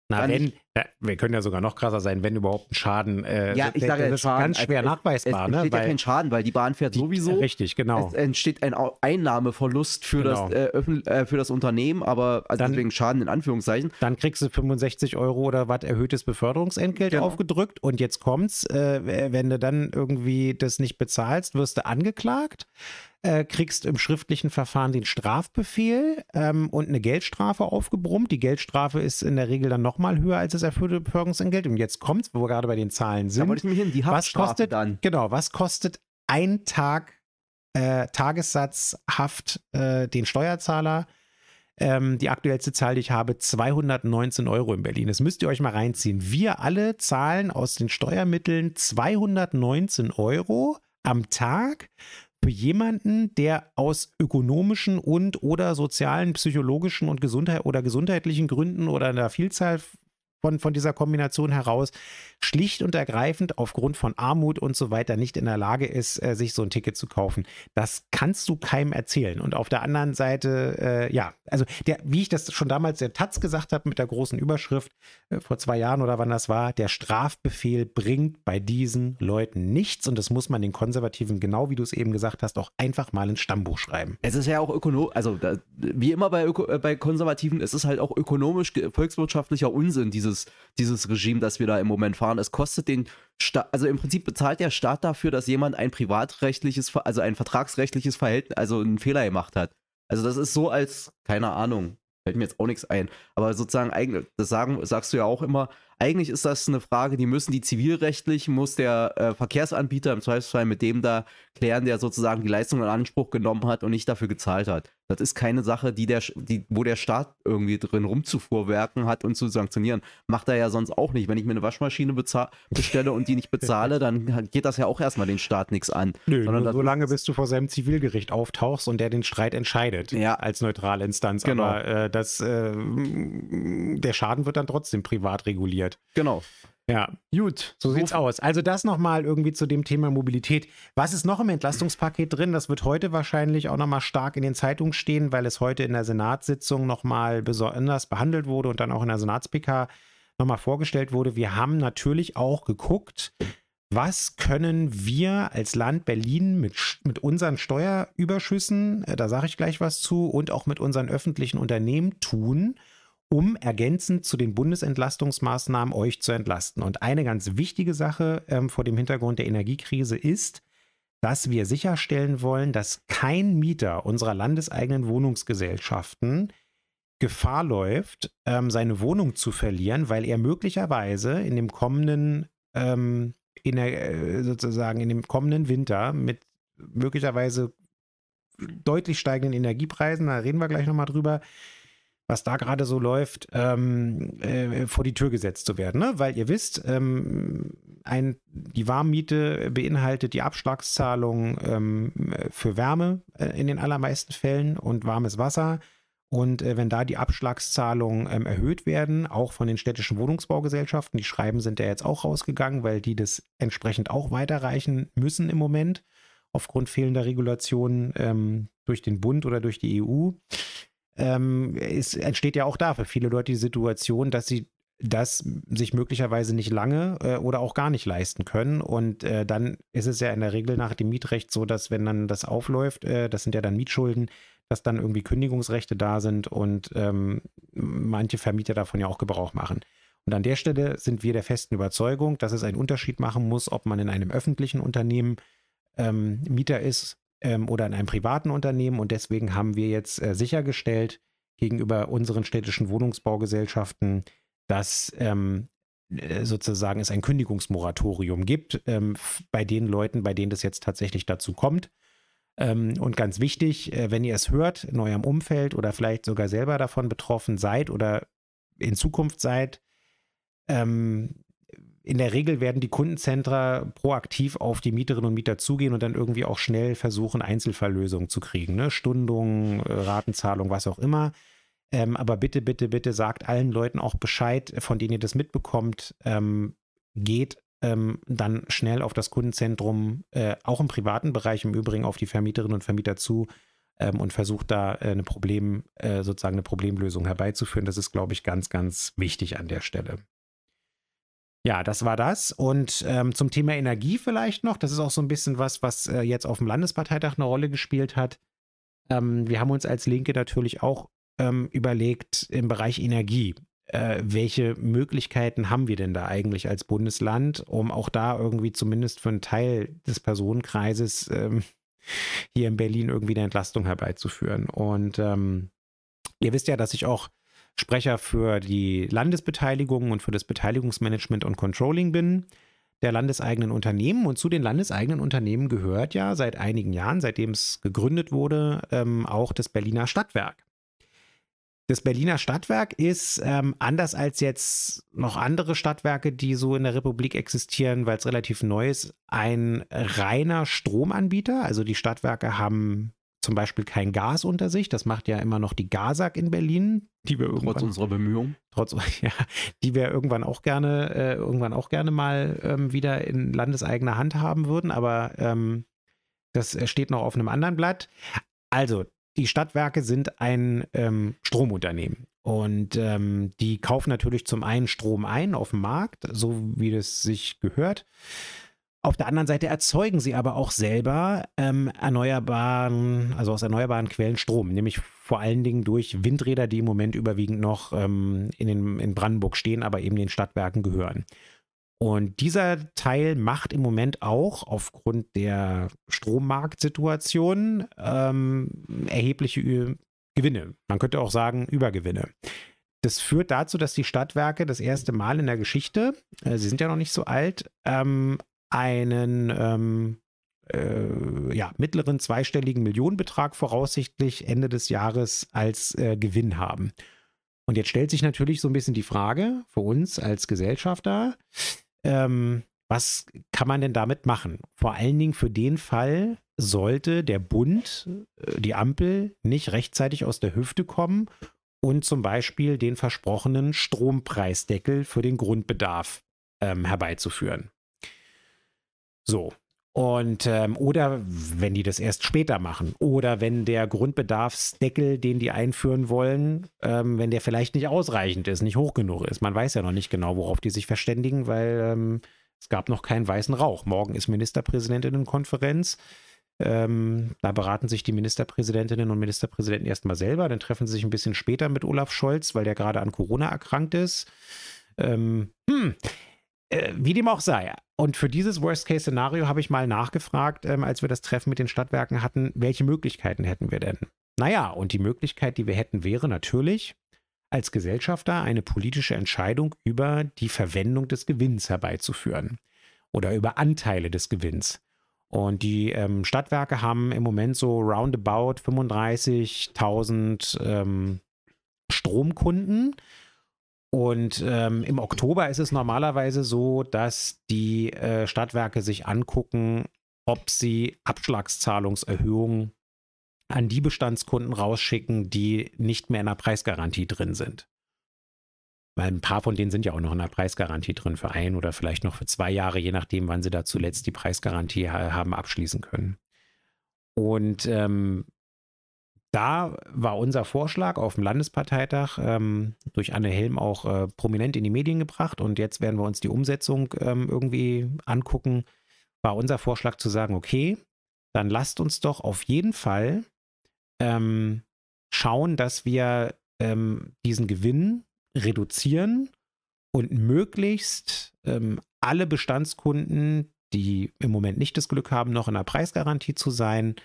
Na, wenn, na, wir können ja sogar noch krasser sein, wenn überhaupt ein Schaden. Äh, ja, ich sage, das ist Schaden, ganz schwer also, nachweisbar. Es entsteht ne? ja weil kein Schaden, weil die Bahn fährt die, sowieso. Richtig, genau. Es entsteht ein Einnahmeverlust für, genau. das, äh, öffn- äh, für das Unternehmen, aber also dann, deswegen Schaden in Anführungszeichen. Dann kriegst du fünfundsechzig Euro oder was erhöhtes Beförderungsentgelt genau. aufgedrückt und jetzt kommt's. Äh, wenn du dann irgendwie das nicht bezahlst, wirst du angeklagt. Kriegst im schriftlichen Verfahren den Strafbefehl ähm, und eine Geldstrafe aufgebrummt. Die Geldstrafe ist in der Regel dann nochmal höher als das erfüllte Beförderungsentgelt. Und jetzt kommt's, wo wir gerade bei den Zahlen sind. Da wollte ich mich hin, die Haftstrafe was kostet, dann. Genau, was kostet ein Tag äh, Tagessatz Haft äh, den Steuerzahler? Ähm, die aktuellste Zahl, die ich habe, zweihundertneunzehn Euro in Berlin. Das müsst ihr euch mal reinziehen. Wir alle zahlen aus den Steuermitteln zweihundertneunzehn Euro am Tag für jemanden, der aus ökonomischen und oder sozialen, psychologischen und Gesundheit oder gesundheitlichen Gründen oder einer Vielzahl von, von dieser Kombination heraus schlicht und ergreifend aufgrund von Armut und so weiter nicht in der Lage ist, äh, sich so ein Ticket zu kaufen. Das kannst du keinem erzählen. Und auf der anderen Seite, äh, ja, also der, wie ich das schon damals der Taz gesagt habe mit der großen Überschrift äh, vor zwei Jahren oder wann das war, der Strafbefehl bringt bei diesen Leuten nichts. Und das muss man den Konservativen, genau wie du es eben gesagt hast, auch einfach mal ins Stammbuch schreiben. Es ist ja auch ökonomisch, also da, wie immer bei, Öko- äh, bei Konservativen, es ist halt auch ökonomisch, volkswirtschaftlicher Unsinn, diese dieses Regime, das wir da im Moment fahren. Es kostet den Staat, also im Prinzip bezahlt der Staat dafür, dass jemand ein privatrechtliches, also ein vertragsrechtliches Verhältnis, also einen Fehler gemacht hat. Also das ist so als, keine Ahnung, fällt mir jetzt auch nichts ein, aber sozusagen eigentlich, das sagen, sagst du ja auch immer, eigentlich ist das eine Frage, die müssen die zivilrechtlich, muss der äh, Verkehrsanbieter im Zweifelsfall mit dem da klären, der sozusagen die Leistung in Anspruch genommen hat und nicht dafür gezahlt hat. Das ist keine Sache, die der, die, wo der Staat irgendwie drin rumzufuhrwerken hat und zu sanktionieren. Macht er ja sonst auch nicht. Wenn ich mir eine Waschmaschine bezahl- bestelle und die nicht bezahle, dann geht das ja auch erstmal den Staat nichts an. Nö, sondern so lange, bis du vor seinem Zivilgericht auftauchst und der den Streit entscheidet ja. als neutrale Instanz. Genau. Aber äh, das, äh, der Schaden wird dann trotzdem privat reguliert. Genau. Ja, gut, so sieht's aus. Also das nochmal irgendwie zu dem Thema Mobilität. Was ist noch im Entlastungspaket drin? Das wird heute wahrscheinlich auch nochmal stark in den Zeitungen stehen, weil es heute in der Senatssitzung nochmal besonders behandelt wurde und dann auch in der Senats-P K nochmal vorgestellt wurde. Wir haben natürlich auch geguckt, was können wir als Land Berlin mit, mit unseren Steuerüberschüssen, da sage ich gleich was zu, und auch mit unseren öffentlichen Unternehmen tun, um ergänzend zu den Bundesentlastungsmaßnahmen euch zu entlasten. Und eine ganz wichtige Sache ähm, vor dem Hintergrund der Energiekrise ist, dass wir sicherstellen wollen, dass kein Mieter unserer landeseigenen Wohnungsgesellschaften Gefahr läuft, ähm, seine Wohnung zu verlieren, weil er möglicherweise in dem kommenden, ähm, in der, sozusagen in dem kommenden Winter mit möglicherweise deutlich steigenden Energiepreisen, da reden wir gleich nochmal drüber, was da gerade so läuft, ähm, äh, vor die Tür gesetzt zu werden. Ne? Weil ihr wisst, ähm, ein, die Warmmiete beinhaltet die Abschlagszahlung ähm, für Wärme äh, in den allermeisten Fällen und warmes Wasser. Und äh, wenn da die Abschlagszahlungen ähm, erhöht werden, auch von den städtischen Wohnungsbaugesellschaften, die Schreiben sind ja jetzt auch rausgegangen, weil die das entsprechend auch weiterreichen müssen im Moment, aufgrund fehlender Regulationen ähm, durch den Bund oder durch die E U, ähm, es entsteht ja auch da für viele Leute die Situation, dass sie das sich möglicherweise nicht lange äh, oder auch gar nicht leisten können. Und äh, dann ist es ja in der Regel nach dem Mietrecht so, dass wenn dann das aufläuft, äh, das sind ja dann Mietschulden, dass dann irgendwie Kündigungsrechte da sind und ähm, manche Vermieter davon ja auch Gebrauch machen. Und an der Stelle sind wir der festen Überzeugung, dass es einen Unterschied machen muss, ob man in einem öffentlichen Unternehmen ähm, Mieter ist ähm, oder in einem privaten Unternehmen. Und deswegen haben wir jetzt äh, sichergestellt gegenüber unseren städtischen Wohnungsbaugesellschaften, dass ähm, sozusagen es ein Kündigungsmoratorium gibt ähm, bei den Leuten, bei denen das jetzt tatsächlich dazu kommt. Und ganz wichtig, wenn ihr es hört, in eurem Umfeld oder vielleicht sogar selber davon betroffen seid oder in Zukunft seid, in der Regel werden die Kundenzentra proaktiv auf die Mieterinnen und Mieter zugehen und dann irgendwie auch schnell versuchen, Einzelfalllösungen zu kriegen, ne? Stundung, Ratenzahlung, was auch immer. Aber bitte, bitte, bitte sagt allen Leuten auch Bescheid, von denen ihr das mitbekommt, geht dann schnell auf das Kundenzentrum, äh, auch im privaten Bereich im Übrigen, auf die Vermieterinnen und Vermieter zu ähm, und versucht da äh, eine Problem, äh, sozusagen eine Problemlösung herbeizuführen. Das ist, glaube ich, ganz, ganz wichtig an der Stelle. Ja, das war das. Und ähm, zum Thema Energie vielleicht noch. Das ist auch so ein bisschen was, was äh, jetzt auf dem Landesparteitag eine Rolle gespielt hat. Ähm, wir haben uns als Linke natürlich auch ähm, überlegt im Bereich Energie. Äh, welche Möglichkeiten haben wir denn da eigentlich als Bundesland, um auch da irgendwie zumindest für einen Teil des Personenkreises ähm, hier in Berlin irgendwie eine Entlastung herbeizuführen? Und ähm, ihr wisst ja, dass ich auch Sprecher für die Landesbeteiligung und für das Beteiligungsmanagement und Controlling bin, der landeseigenen Unternehmen. Und zu den landeseigenen Unternehmen gehört ja seit einigen Jahren, seitdem es gegründet wurde, ähm, auch das Berliner Stadtwerk. Das Berliner Stadtwerk ist ähm, anders als jetzt noch andere Stadtwerke, die so in der Republik existieren, weil es relativ neu ist, ein reiner Stromanbieter. Also die Stadtwerke haben zum Beispiel kein Gas unter sich. Das macht ja immer noch die GASAG in Berlin, die wir irgendwann, trotz unserer Bemühungen, trotz ja, die wir irgendwann auch gerne, äh, irgendwann auch gerne mal ähm, wieder in landeseigener Hand haben würden. Aber ähm, das steht noch auf einem anderen Blatt. Also die Stadtwerke sind ein ähm, Stromunternehmen und ähm, die kaufen natürlich zum einen Strom ein auf dem Markt, so wie das sich gehört. Auf der anderen Seite erzeugen sie aber auch selber ähm, erneuerbaren, also aus erneuerbaren Quellen Strom, nämlich vor allen Dingen durch Windräder, die im Moment überwiegend noch ähm, in, den, in Brandenburg stehen, aber eben den Stadtwerken gehören. Und dieser Teil macht im Moment auch aufgrund der Strommarktsituation ähm, erhebliche Ü- Gewinne. Man könnte auch sagen Übergewinne. Das führt dazu, dass die Stadtwerke das erste Mal in der Geschichte, äh, sie sind ja noch nicht so alt, ähm, einen ähm, äh, ja, mittleren zweistelligen Millionenbetrag voraussichtlich Ende des Jahres als äh, Gewinn haben. Und jetzt stellt sich natürlich so ein bisschen die Frage für uns als Gesellschafter, Ähm, was kann man denn damit machen? Vor allen Dingen für den Fall, sollte der Bund, die Ampel, nicht rechtzeitig aus der Hüfte kommen und zum Beispiel den versprochenen Strompreisdeckel für den Grundbedarf ähm, herbeizuführen. So. Und ähm, oder wenn die das erst später machen oder wenn der Grundbedarfsdeckel, den die einführen wollen, ähm, wenn der vielleicht nicht ausreichend ist, nicht hoch genug ist. Man weiß ja noch nicht genau, worauf die sich verständigen, weil ähm, es gab noch keinen weißen Rauch. Morgen ist Ministerpräsidentinnenkonferenz. Ähm, da beraten sich die Ministerpräsidentinnen und Ministerpräsidenten erstmal selber. Dann treffen sie sich ein bisschen später mit Olaf Scholz, weil der gerade an Corona erkrankt ist. Ähm, hm. Wie dem auch sei. Und für dieses Worst-Case-Szenario habe ich mal nachgefragt, ähm, als wir das Treffen mit den Stadtwerken hatten, welche Möglichkeiten hätten wir denn? Naja, und die Möglichkeit, die wir hätten, wäre natürlich, als Gesellschafter eine politische Entscheidung über die Verwendung des Gewinns herbeizuführen oder über Anteile des Gewinns. Und die ähm, Stadtwerke haben im Moment so roundabout fünfunddreißigtausend ähm, Stromkunden. Und ähm, im Oktober ist es normalerweise so, dass die äh, Stadtwerke sich angucken, ob sie Abschlagszahlungserhöhungen an die Bestandskunden rausschicken, die nicht mehr in der Preisgarantie drin sind. Weil ein paar von denen sind ja auch noch in der Preisgarantie drin, für ein oder vielleicht noch für zwei Jahre, je nachdem, wann sie da zuletzt die Preisgarantie ha- haben abschließen können. Und ähm, da war unser Vorschlag auf dem Landesparteitag ähm, durch Anne Helm auch äh, prominent in die Medien gebracht, und jetzt werden wir uns die Umsetzung ähm, irgendwie angucken, war unser Vorschlag zu sagen, okay, dann lasst uns doch auf jeden Fall ähm, schauen, dass wir ähm, diesen Gewinn reduzieren und möglichst ähm, alle Bestandskunden, die im Moment nicht das Glück haben, noch in der Preisgarantie zu sein,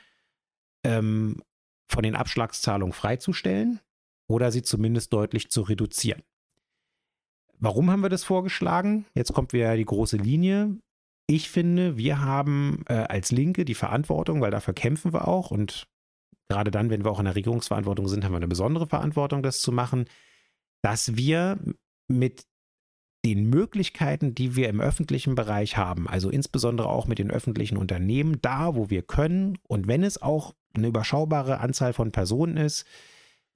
ähm, von den Abschlagszahlungen freizustellen oder sie zumindest deutlich zu reduzieren. Warum haben wir das vorgeschlagen? Jetzt kommt wieder die große Linie. Ich finde, wir haben äh, als Linke die Verantwortung, weil dafür kämpfen wir auch, und gerade dann, wenn wir auch in der Regierungsverantwortung sind, haben wir eine besondere Verantwortung, das zu machen, dass wir mit den Möglichkeiten, die wir im öffentlichen Bereich haben, also insbesondere auch mit den öffentlichen Unternehmen, da, wo wir können und wenn es auch eine überschaubare Anzahl von Personen ist,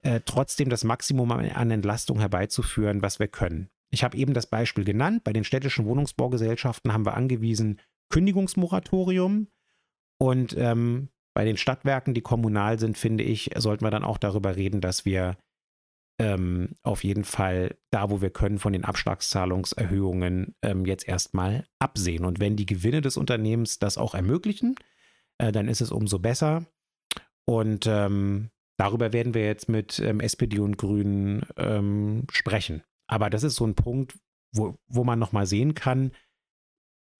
äh, trotzdem das Maximum an Entlastung herbeizuführen, was wir können. Ich habe eben das Beispiel genannt, bei den städtischen Wohnungsbaugesellschaften haben wir angewiesen Kündigungsmoratorium, und ähm, bei den Stadtwerken, die kommunal sind, finde ich, sollten wir dann auch darüber reden, dass wir ähm, auf jeden Fall da, wo wir können, von den Abschlagszahlungserhöhungen ähm, jetzt erstmal absehen. Und wenn die Gewinne des Unternehmens das auch ermöglichen, äh, dann ist es umso besser. Und ähm, darüber werden wir jetzt mit ähm, S P D und Grünen ähm, sprechen. Aber das ist so ein Punkt, wo, wo man nochmal sehen kann,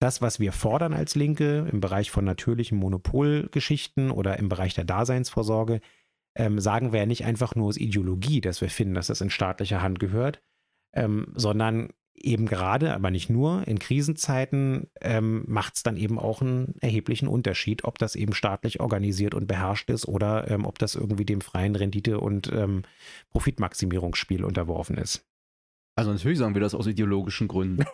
das, was wir fordern als Linke im Bereich von natürlichen Monopolgeschichten oder im Bereich der Daseinsvorsorge, ähm, sagen wir ja nicht einfach nur aus Ideologie, dass wir finden, dass das in staatlicher Hand gehört, ähm, sondern eben gerade, aber nicht nur, in Krisenzeiten ähm, macht es dann eben auch einen erheblichen Unterschied, ob das eben staatlich organisiert und beherrscht ist oder ähm, ob das irgendwie dem freien Rendite- und ähm, Profitmaximierungsspiel unterworfen ist. Also natürlich sagen wir das aus ideologischen Gründen.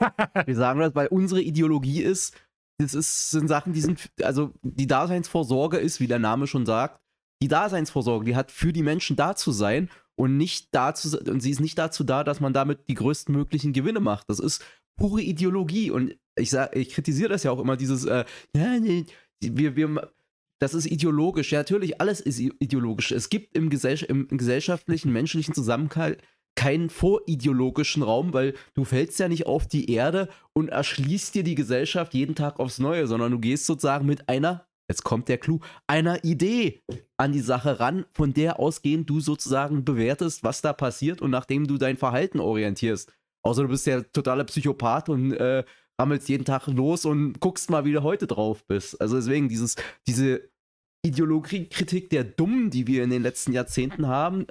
Wir sagen das, weil unsere Ideologie ist, das ist, sind Sachen, die sind, also die Daseinsvorsorge ist, wie der Name schon sagt, die Daseinsvorsorge, die hat für die Menschen da zu sein und nicht dazu, und sie ist nicht dazu da, dass man damit die größtmöglichen Gewinne macht. Das ist pure Ideologie, und ich sage, ich kritisiere das ja auch immer, dieses, äh, ja, nee, wir, wir, das ist ideologisch. Ja, natürlich, alles ist ideologisch. Es gibt im, Gesell- im gesellschaftlichen, menschlichen Zusammenhalt keinen vorideologischen Raum, weil du fällst ja nicht auf die Erde und erschließt dir die Gesellschaft jeden Tag aufs Neue, sondern du gehst sozusagen mit einer, jetzt kommt der Clou, einer Idee an die Sache ran, von der ausgehend du sozusagen bewertest, was da passiert, und nachdem du dein Verhalten orientierst. Außer du bist ja totaler Psychopath und äh, rammelst jeden Tag los und guckst mal, wie du heute drauf bist. Also deswegen, dieses, diese Ideologiekritik der Dummen, die wir in den letzten Jahrzehnten haben,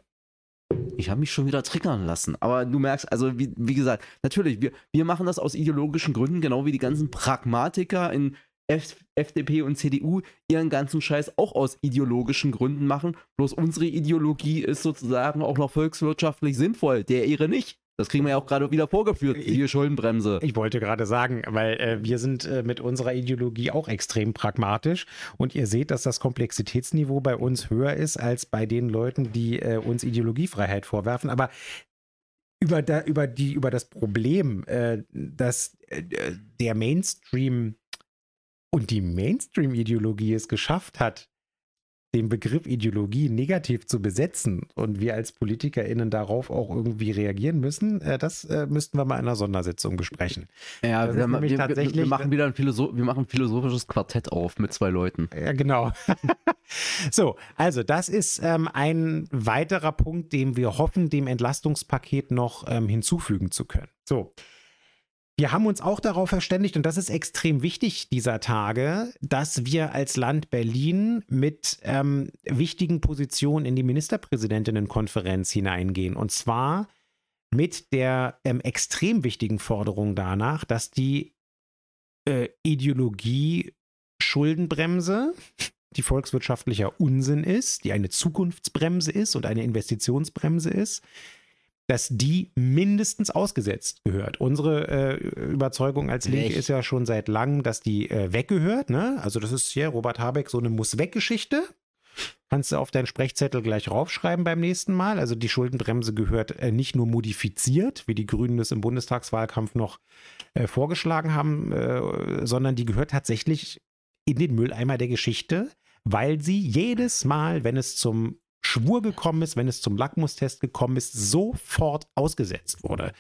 ich habe mich schon wieder triggern lassen, aber du merkst, also wie, wie gesagt, natürlich, wir, wir machen das aus ideologischen Gründen, genau wie die ganzen Pragmatiker in F- FDP und C D U ihren ganzen Scheiß auch aus ideologischen Gründen machen, bloß unsere Ideologie ist sozusagen auch noch volkswirtschaftlich sinnvoll, der ihre nicht. Das kriegen wir ja auch gerade wieder vorgeführt, die Schuldenbremse. Ich wollte gerade sagen, weil äh, wir sind äh, mit unserer Ideologie auch extrem pragmatisch, und ihr seht, dass das Komplexitätsniveau bei uns höher ist als bei den Leuten, die äh, uns Ideologiefreiheit vorwerfen. Aber über, da, über, die, über das Problem, äh, dass äh, der Mainstream und die Mainstream-Ideologie es geschafft hat, den Begriff Ideologie negativ zu besetzen und wir als PolitikerInnen darauf auch irgendwie reagieren müssen, das äh, müssten wir mal in einer Sondersitzung besprechen. Ja, wir, wir, wir, wir machen wieder ein, Philosoph- wir machen ein philosophisches Quartett auf mit zwei Leuten. Ja, genau. So, also das ist ähm, ein weiterer Punkt, den wir hoffen, dem Entlastungspaket noch ähm, hinzufügen zu können. So. Wir haben uns auch darauf verständigt, und das ist extrem wichtig dieser Tage, dass wir als Land Berlin mit ähm, wichtigen Positionen in die Ministerpräsidentinnenkonferenz hineingehen. Und zwar mit der ähm, extrem wichtigen Forderung danach, dass die äh, Ideologie Schuldenbremse, die volkswirtschaftlicher Unsinn ist, die eine Zukunftsbremse ist und eine Investitionsbremse ist, dass die mindestens ausgesetzt gehört. Unsere äh, Überzeugung als Linke ist ja schon seit langem, dass die äh, weggehört. Ne? Also das ist hier Robert Habeck so eine Muss-Weg-Geschichte. Kannst du auf deinen Sprechzettel gleich raufschreiben beim nächsten Mal. Also die Schuldenbremse gehört äh, nicht nur modifiziert, wie die Grünen es im Bundestagswahlkampf noch äh, vorgeschlagen haben, äh, sondern die gehört tatsächlich in den Mülleimer der Geschichte, weil sie jedes Mal, wenn es zum Schwur gekommen ist, wenn es zum Lackmustest gekommen ist, sofort ausgesetzt wurde.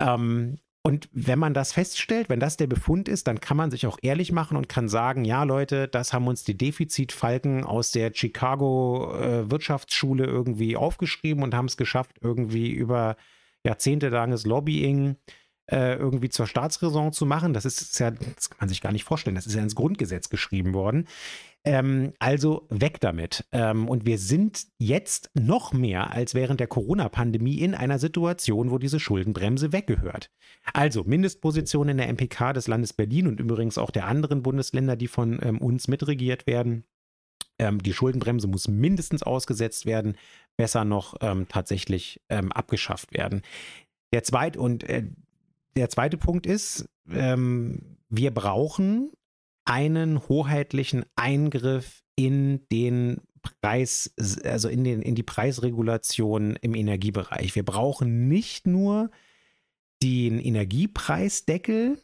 Ähm, und wenn man das feststellt, wenn das der Befund ist, dann kann man sich auch ehrlich machen und kann sagen, ja Leute, das haben uns die Defizitfalken aus der Chicago äh, Wirtschaftsschule irgendwie aufgeschrieben und haben es geschafft, irgendwie über jahrzehntelanges Lobbying äh, irgendwie zur Staatsräson zu machen. Das ist ja, das kann man sich gar nicht vorstellen, das ist ja ins Grundgesetz geschrieben worden. Ähm, also weg damit. Ähm, und wir sind jetzt noch mehr als während der Corona-Pandemie in einer Situation, wo diese Schuldenbremse weggehört. Also Mindestposition in der M P K des Landes Berlin und übrigens auch der anderen Bundesländer, die von ähm, uns mitregiert werden. Ähm, die Schuldenbremse muss mindestens ausgesetzt werden, besser noch ähm, tatsächlich ähm, abgeschafft werden. Der zweite, und, äh, der zweite Punkt ist, ähm, wir brauchen einen hoheitlichen Eingriff in den Preis, also in den, in die Preisregulation im Energiebereich. Wir brauchen nicht nur den Energiepreisdeckel,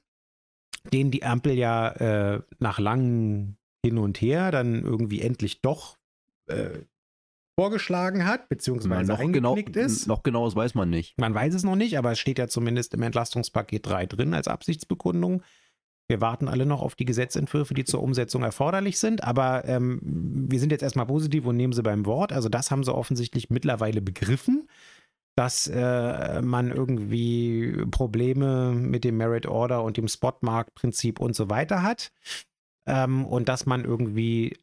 den die Ampel ja äh, nach langem Hin und Her dann irgendwie endlich doch äh, vorgeschlagen hat, beziehungsweise noch eingeknickt genau, ist. Noch genaues weiß man nicht. Man weiß es noch nicht, aber es steht ja zumindest im Entlastungspaket drei drin als Absichtsbekundung. Wir warten alle noch auf die Gesetzentwürfe, die zur Umsetzung erforderlich sind, aber ähm, wir sind jetzt erstmal positiv und nehmen sie beim Wort. Also das haben sie offensichtlich mittlerweile begriffen, dass äh, man irgendwie Probleme mit dem Merit Order und dem Spotmarktprinzip und so weiter hat ähm, und dass man irgendwie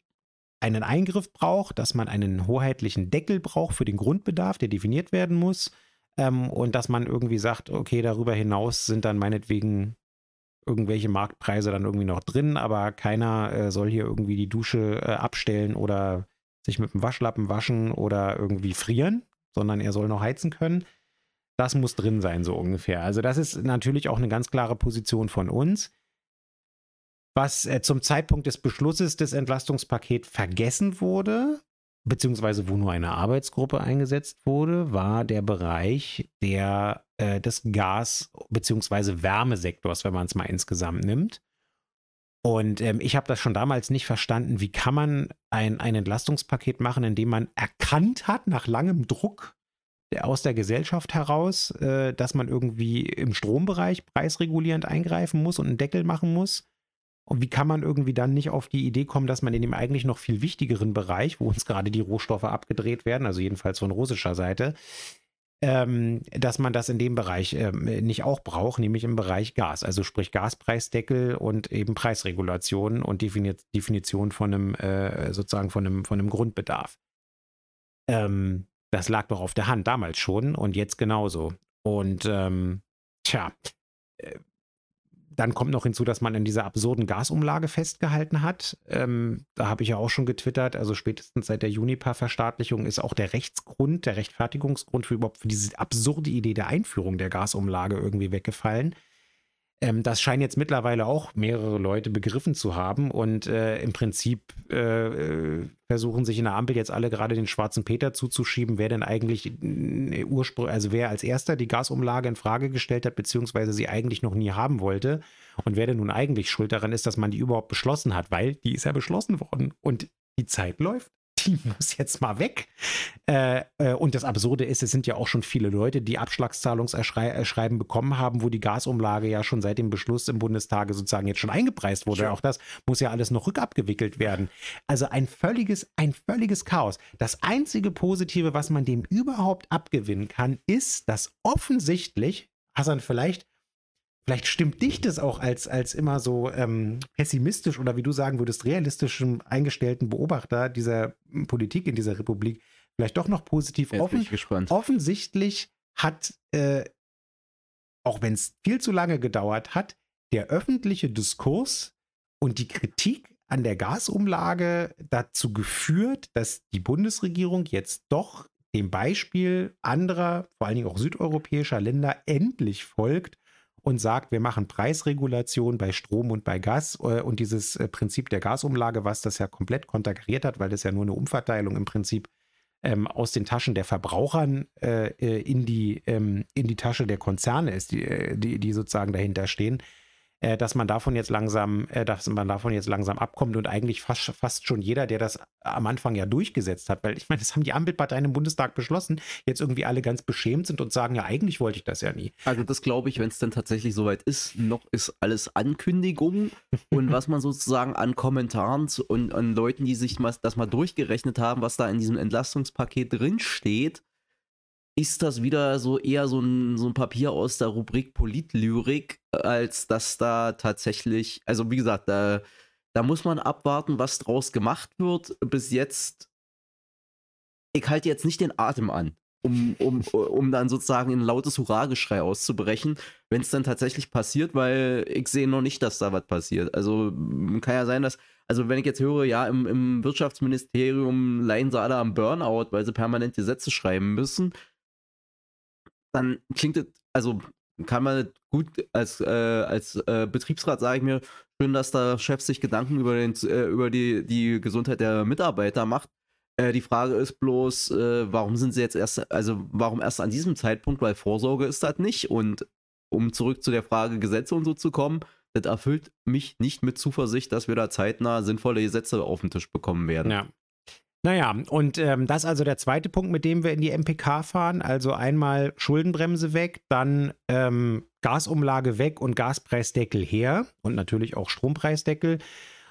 einen Eingriff braucht, dass man einen hoheitlichen Deckel braucht für den Grundbedarf, der definiert werden muss ähm, und dass man irgendwie sagt, okay, darüber hinaus sind dann meinetwegen irgendwelche Marktpreise dann irgendwie noch drin, aber keiner äh, soll hier irgendwie die Dusche äh, abstellen oder sich mit dem Waschlappen waschen oder irgendwie frieren, sondern er soll noch heizen können. Das muss drin sein, so ungefähr. Also das ist natürlich auch eine ganz klare Position von uns. Was äh, zum Zeitpunkt des Beschlusses des Entlastungspakets vergessen wurde, beziehungsweise wo nur eine Arbeitsgruppe eingesetzt wurde, war der Bereich der, äh, des Gas- beziehungsweise Wärmesektors, wenn man es mal insgesamt nimmt. Und ähm, ich habe das schon damals nicht verstanden, wie kann man ein, ein Entlastungspaket machen, in dem man erkannt hat, nach langem Druck aus der Gesellschaft heraus, äh, dass man irgendwie im Strombereich preisregulierend eingreifen muss und einen Deckel machen muss. Und wie kann man irgendwie dann nicht auf die Idee kommen, dass man in dem eigentlich noch viel wichtigeren Bereich, wo uns gerade die Rohstoffe abgedreht werden, also jedenfalls von russischer Seite, ähm, dass man das in dem Bereich ähm, nicht auch braucht, nämlich im Bereich Gas. Also sprich Gaspreisdeckel und eben Preisregulation und Defin- Definition von einem, äh, sozusagen von einem, von einem Grundbedarf. Ähm, das lag doch auf der Hand damals schon und jetzt genauso. Und ähm, tja, äh, dann kommt noch hinzu, dass man in dieser absurden Gasumlage festgehalten hat. Ähm, da habe ich ja auch schon getwittert, also spätestens seit der Juniper-Verstaatlichung ist auch der Rechtsgrund, der Rechtfertigungsgrund für überhaupt für diese absurde Idee der Einführung der Gasumlage irgendwie weggefallen. Ähm, das scheinen jetzt mittlerweile auch mehrere Leute begriffen zu haben und äh, im Prinzip äh, versuchen sich in der Ampel jetzt alle gerade den schwarzen Peter zuzuschieben, wer denn eigentlich äh, ursprünglich, also wer als erster die Gasumlage in Frage gestellt hat, beziehungsweise sie eigentlich noch nie haben wollte und wer denn nun eigentlich schuld daran ist, dass man die überhaupt beschlossen hat, weil die ist ja beschlossen worden und die Zeit läuft. Die muss jetzt mal weg. Äh, äh, und das Absurde ist, es sind ja auch schon viele Leute, die Abschlagszahlungserschreiben bekommen haben, wo die Gasumlage ja schon seit dem Beschluss im Bundestag sozusagen jetzt schon eingepreist wurde. Ja. Auch das muss ja alles noch rückabgewickelt werden. Also ein völliges, ein völliges Chaos. Das einzige Positive, was man dem überhaupt abgewinnen kann, ist, dass offensichtlich, Hassan, vielleicht Vielleicht stimmt dich das auch als, als immer so ähm, pessimistisch oder wie du sagen würdest, realistisch eingestellten Beobachter dieser Politik in dieser Republik vielleicht doch noch positiv. Jetzt bin ich gespannt. Offensichtlich hat, äh, auch wenn es viel zu lange gedauert hat, der öffentliche Diskurs und die Kritik an der Gasumlage dazu geführt, dass die Bundesregierung jetzt doch dem Beispiel anderer, vor allen Dingen auch südeuropäischer Länder, endlich folgt und sagt, wir machen Preisregulation bei Strom und bei Gas und dieses Prinzip der Gasumlage, was das ja komplett konterkariert hat, weil das ja nur eine Umverteilung im Prinzip ähm, aus den Taschen der Verbrauchern äh, in die, ähm, in die Tasche der Konzerne ist, die, die, die sozusagen dahinter stehen. Dass man davon jetzt langsam, dass man davon jetzt langsam abkommt und eigentlich fast, fast schon jeder, der das am Anfang ja durchgesetzt hat, weil ich meine, das haben die Ampelparteien im Bundestag beschlossen, jetzt irgendwie alle ganz beschämt sind und sagen, ja, eigentlich wollte ich das ja nie. Also das glaube ich, wenn es dann tatsächlich soweit ist, noch ist alles Ankündigung und was man sozusagen an Kommentaren zu, und an Leuten, die sich mal, das mal durchgerechnet haben, was da in diesem Entlastungspaket drinsteht, ist das wieder so eher so ein, so ein Papier aus der Rubrik Politlyrik, als dass da tatsächlich, also wie gesagt, da, da muss man abwarten, was draus gemacht wird. Bis jetzt, ich halte jetzt nicht den Atem an, um, um, um dann sozusagen in ein lautes Hurra-Geschrei auszubrechen, wenn es dann tatsächlich passiert, weil ich sehe noch nicht, dass da was passiert. Also kann ja sein, dass, also wenn ich jetzt höre, ja, im, im Wirtschaftsministerium leiden sie alle am Burnout, weil sie permanent Gesetze schreiben müssen, dann klingt das, also kann man gut als, äh, als äh, Betriebsrat, sage ich mir, schön, dass der Chef sich Gedanken über, den, äh, über die, die Gesundheit der Mitarbeiter macht. Äh, die Frage ist bloß, äh, warum sind sie jetzt erst, also warum erst an diesem Zeitpunkt, weil Vorsorge ist das nicht. Und um zurück zu der Frage Gesetze und so zu kommen, das erfüllt mich nicht mit Zuversicht, dass wir da zeitnah sinnvolle Gesetze auf den Tisch bekommen werden. Ja. Naja, und ähm, das ist also der zweite Punkt, mit dem wir in die M P K fahren. Also einmal Schuldenbremse weg, dann ähm, Gasumlage weg und Gaspreisdeckel her und natürlich auch Strompreisdeckel.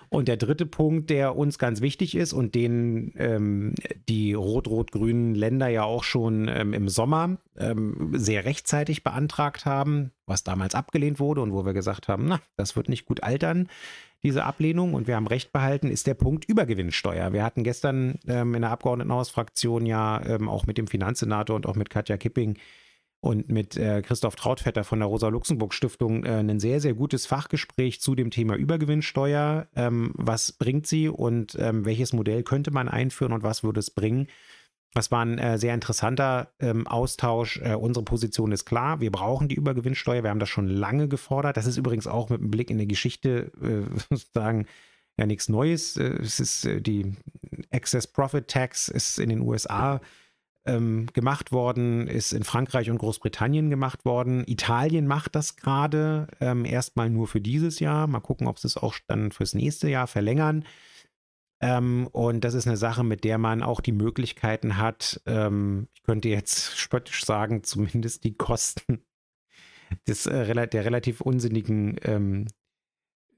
Und der dritte Punkt, der uns ganz wichtig ist und den ähm, die rot-rot-grünen Länder ja auch schon ähm, im Sommer ähm, sehr rechtzeitig beantragt haben, was damals abgelehnt wurde und wo wir gesagt haben, na, das wird nicht gut altern, diese Ablehnung, und wir haben recht behalten, ist der Punkt Übergewinnsteuer. Wir hatten gestern ähm, in der Abgeordnetenhausfraktion ja ähm, auch mit dem Finanzsenator und auch mit Katja Kipping und mit äh, Christoph Trautvetter von der Rosa-Luxemburg-Stiftung äh, ein sehr, sehr gutes Fachgespräch zu dem Thema Übergewinnsteuer. Ähm, was bringt sie und ähm, welches Modell könnte man einführen und was würde es bringen? Das war ein äh, sehr interessanter ähm, Austausch. Äh, unsere Position ist klar, wir brauchen die Übergewinnsteuer. Wir haben das schon lange gefordert. Das ist übrigens auch mit einem Blick in die Geschichte äh, sozusagen ja nichts Neues. Äh, es ist äh, die Excess Profit Tax ist in den U S A ähm, gemacht worden, ist in Frankreich und Großbritannien gemacht worden. Italien macht das gerade ähm, erstmal nur für dieses Jahr. Mal gucken, ob sie es auch dann fürs nächste Jahr verlängern. Ähm, und das ist eine Sache, mit der man auch die Möglichkeiten hat, ähm, ich könnte jetzt spöttisch sagen, zumindest die Kosten des, äh, der relativ unsinnigen, ähm,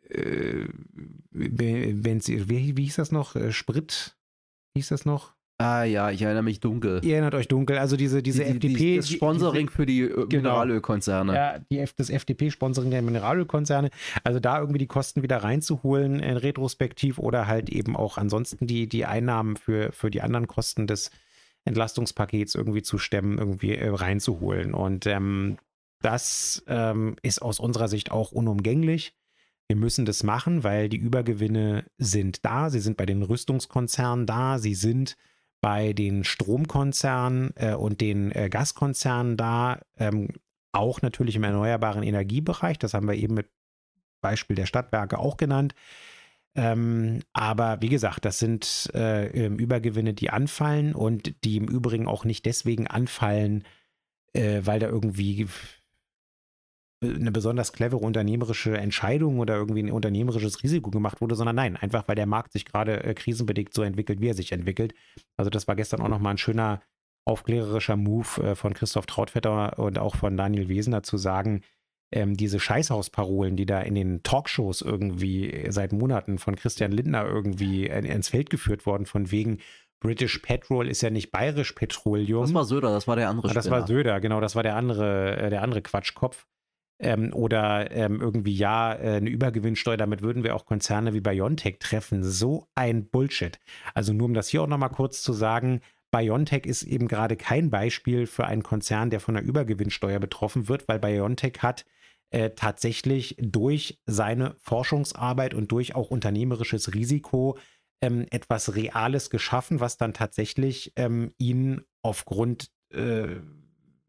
äh, wenn's, wie, wie hieß das noch, äh, Sprit, hieß das noch? Ah ja, ich erinnere mich dunkel. Ihr erinnert euch dunkel, also diese, diese die, die, F D P... Das Sponsoring die, für die genau, Mineralölkonzerne. Ja, die, das F D P-Sponsoring der Mineralölkonzerne. Also da irgendwie die Kosten wieder reinzuholen, äh, retrospektiv oder halt eben auch ansonsten die, die Einnahmen für, für die anderen Kosten des Entlastungspakets irgendwie zu stemmen, irgendwie äh, reinzuholen. Und ähm, das ähm, ist aus unserer Sicht auch unumgänglich. Wir müssen das machen, weil die Übergewinne sind da. Sie sind bei den Rüstungskonzernen da. Sie sind bei den Stromkonzernen äh, und den äh, Gaskonzernen da, ähm, auch natürlich im erneuerbaren Energiebereich. Das haben wir eben mit Beispiel der Stadtwerke auch genannt. Ähm, aber wie gesagt, das sind äh, Übergewinne, die anfallen und die im Übrigen auch nicht deswegen anfallen, äh, weil da irgendwie eine besonders clevere unternehmerische Entscheidung oder irgendwie ein unternehmerisches Risiko gemacht wurde, sondern nein, einfach weil der Markt sich gerade äh, krisenbedingt so entwickelt, wie er sich entwickelt. Also das war gestern auch nochmal ein schöner aufklärerischer Move äh, von Christoph Trautvetter und auch von Daniel Wesener zu sagen, ähm, diese Scheißhausparolen, die da in den Talkshows irgendwie seit Monaten von Christian Lindner irgendwie äh, ins Feld geführt worden, von wegen British Petrol ist ja nicht bayerisch Petroleum. Das war Söder, das war der andere Spinner. Das war Söder, genau, das war der andere, äh, der andere Quatschkopf. Ähm, oder ähm, irgendwie, ja, äh, eine Übergewinnsteuer, damit würden wir auch Konzerne wie BioNTech treffen. So ein Bullshit. Also nur um das hier auch nochmal kurz zu sagen, BioNTech ist eben gerade kein Beispiel für einen Konzern, der von einer Übergewinnsteuer betroffen wird, weil BioNTech hat äh, tatsächlich durch seine Forschungsarbeit und durch auch unternehmerisches Risiko ähm, etwas Reales geschaffen, was dann tatsächlich ähm, ihn aufgrund äh,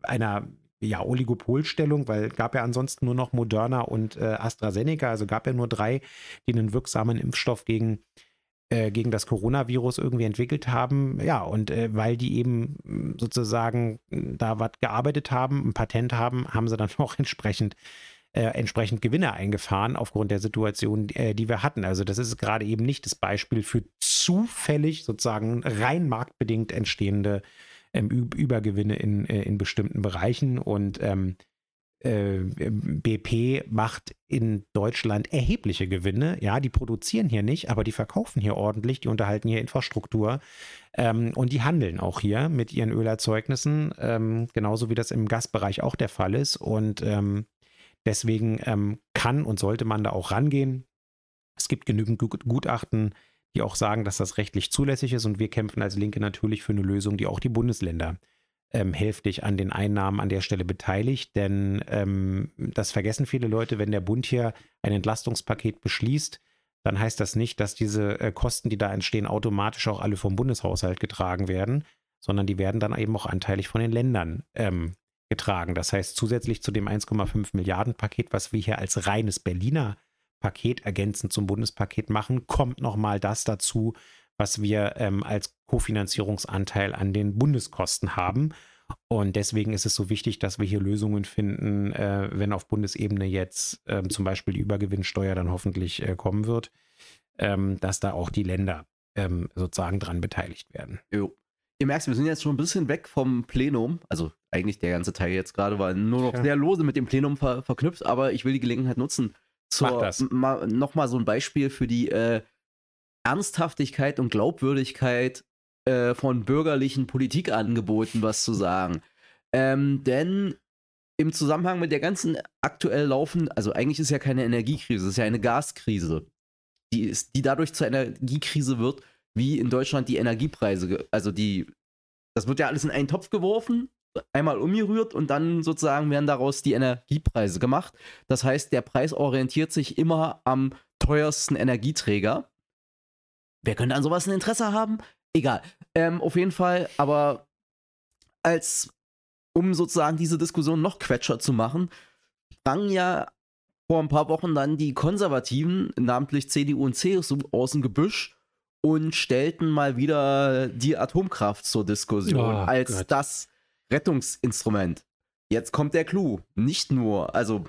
einer ja, Oligopolstellung, weil gab ja ansonsten nur noch Moderna und äh, AstraZeneca, also gab ja nur drei, die einen wirksamen Impfstoff gegen gegen das Coronavirus irgendwie entwickelt haben. Ja, und äh, weil die eben sozusagen da was gearbeitet haben, ein Patent haben, haben sie dann auch entsprechend, äh, entsprechend Gewinne eingefahren aufgrund der Situation, äh, die wir hatten. Also das ist gerade eben nicht das Beispiel für zufällig sozusagen rein marktbedingt entstehende ähm, Übergewinne in, äh, in bestimmten Bereichen. Und ähm, B P macht in Deutschland erhebliche Gewinne. Ja, die produzieren hier nicht, aber die verkaufen hier ordentlich, die unterhalten hier Infrastruktur ähm, und die handeln auch hier mit ihren Ölerzeugnissen, ähm, genauso wie das im Gasbereich auch der Fall ist. Und ähm, deswegen ähm, kann und sollte man da auch rangehen. Es gibt genügend Gutachten, die auch sagen, dass das rechtlich zulässig ist, und wir kämpfen als Linke natürlich für eine Lösung, die auch die Bundesländer Ähm, hälftig an den Einnahmen an der Stelle beteiligt, denn ähm, das vergessen viele Leute. Wenn der Bund hier ein Entlastungspaket beschließt, dann heißt das nicht, dass diese äh, Kosten, die da entstehen, automatisch auch alle vom Bundeshaushalt getragen werden, sondern die werden dann eben auch anteilig von den Ländern ähm, getragen. Das heißt, zusätzlich zu dem eins Komma fünf Milliarden Paket, was wir hier als reines Berliner Paket ergänzend zum Bundespaket machen, kommt nochmal das dazu, was wir ähm, als Kofinanzierungsanteil an den Bundeskosten haben. Und deswegen ist es so wichtig, dass wir hier Lösungen finden, äh, wenn auf Bundesebene jetzt ähm, zum Beispiel die Übergewinnsteuer dann hoffentlich äh, kommen wird, ähm, dass da auch die Länder ähm, sozusagen dran beteiligt werden. Jo. Ihr merkt, wir sind jetzt schon ein bisschen weg vom Plenum. Also eigentlich der ganze Teil jetzt gerade war nur noch ja. sehr lose mit dem Plenum ver- verknüpft, aber ich will die Gelegenheit nutzen. Zur, Mach das. Ma- nochmal so ein Beispiel für die äh, Ernsthaftigkeit und Glaubwürdigkeit äh, von bürgerlichen Politikangeboten was zu sagen. Ähm, denn im Zusammenhang mit der ganzen aktuell laufenden, also eigentlich ist ja keine Energiekrise, es ist ja eine Gaskrise, die, ist, die dadurch zur Energiekrise wird, wie in Deutschland die Energiepreise, also die, das wird ja alles in einen Topf geworfen, einmal umgerührt und dann sozusagen werden daraus die Energiepreise gemacht. Das heißt, der Preis orientiert sich immer am teuersten Energieträger. Wer könnte an sowas ein Interesse haben? Egal. Ähm, auf jeden Fall, aber als, um sozusagen diese Diskussion noch quetscher zu machen, sprangen ja vor ein paar Wochen dann die Konservativen, namentlich C D U und C S U, aus dem Gebüsch und stellten mal wieder die Atomkraft zur Diskussion oh, als Gott. das Rettungsinstrument. Jetzt kommt der Clou. Nicht nur, also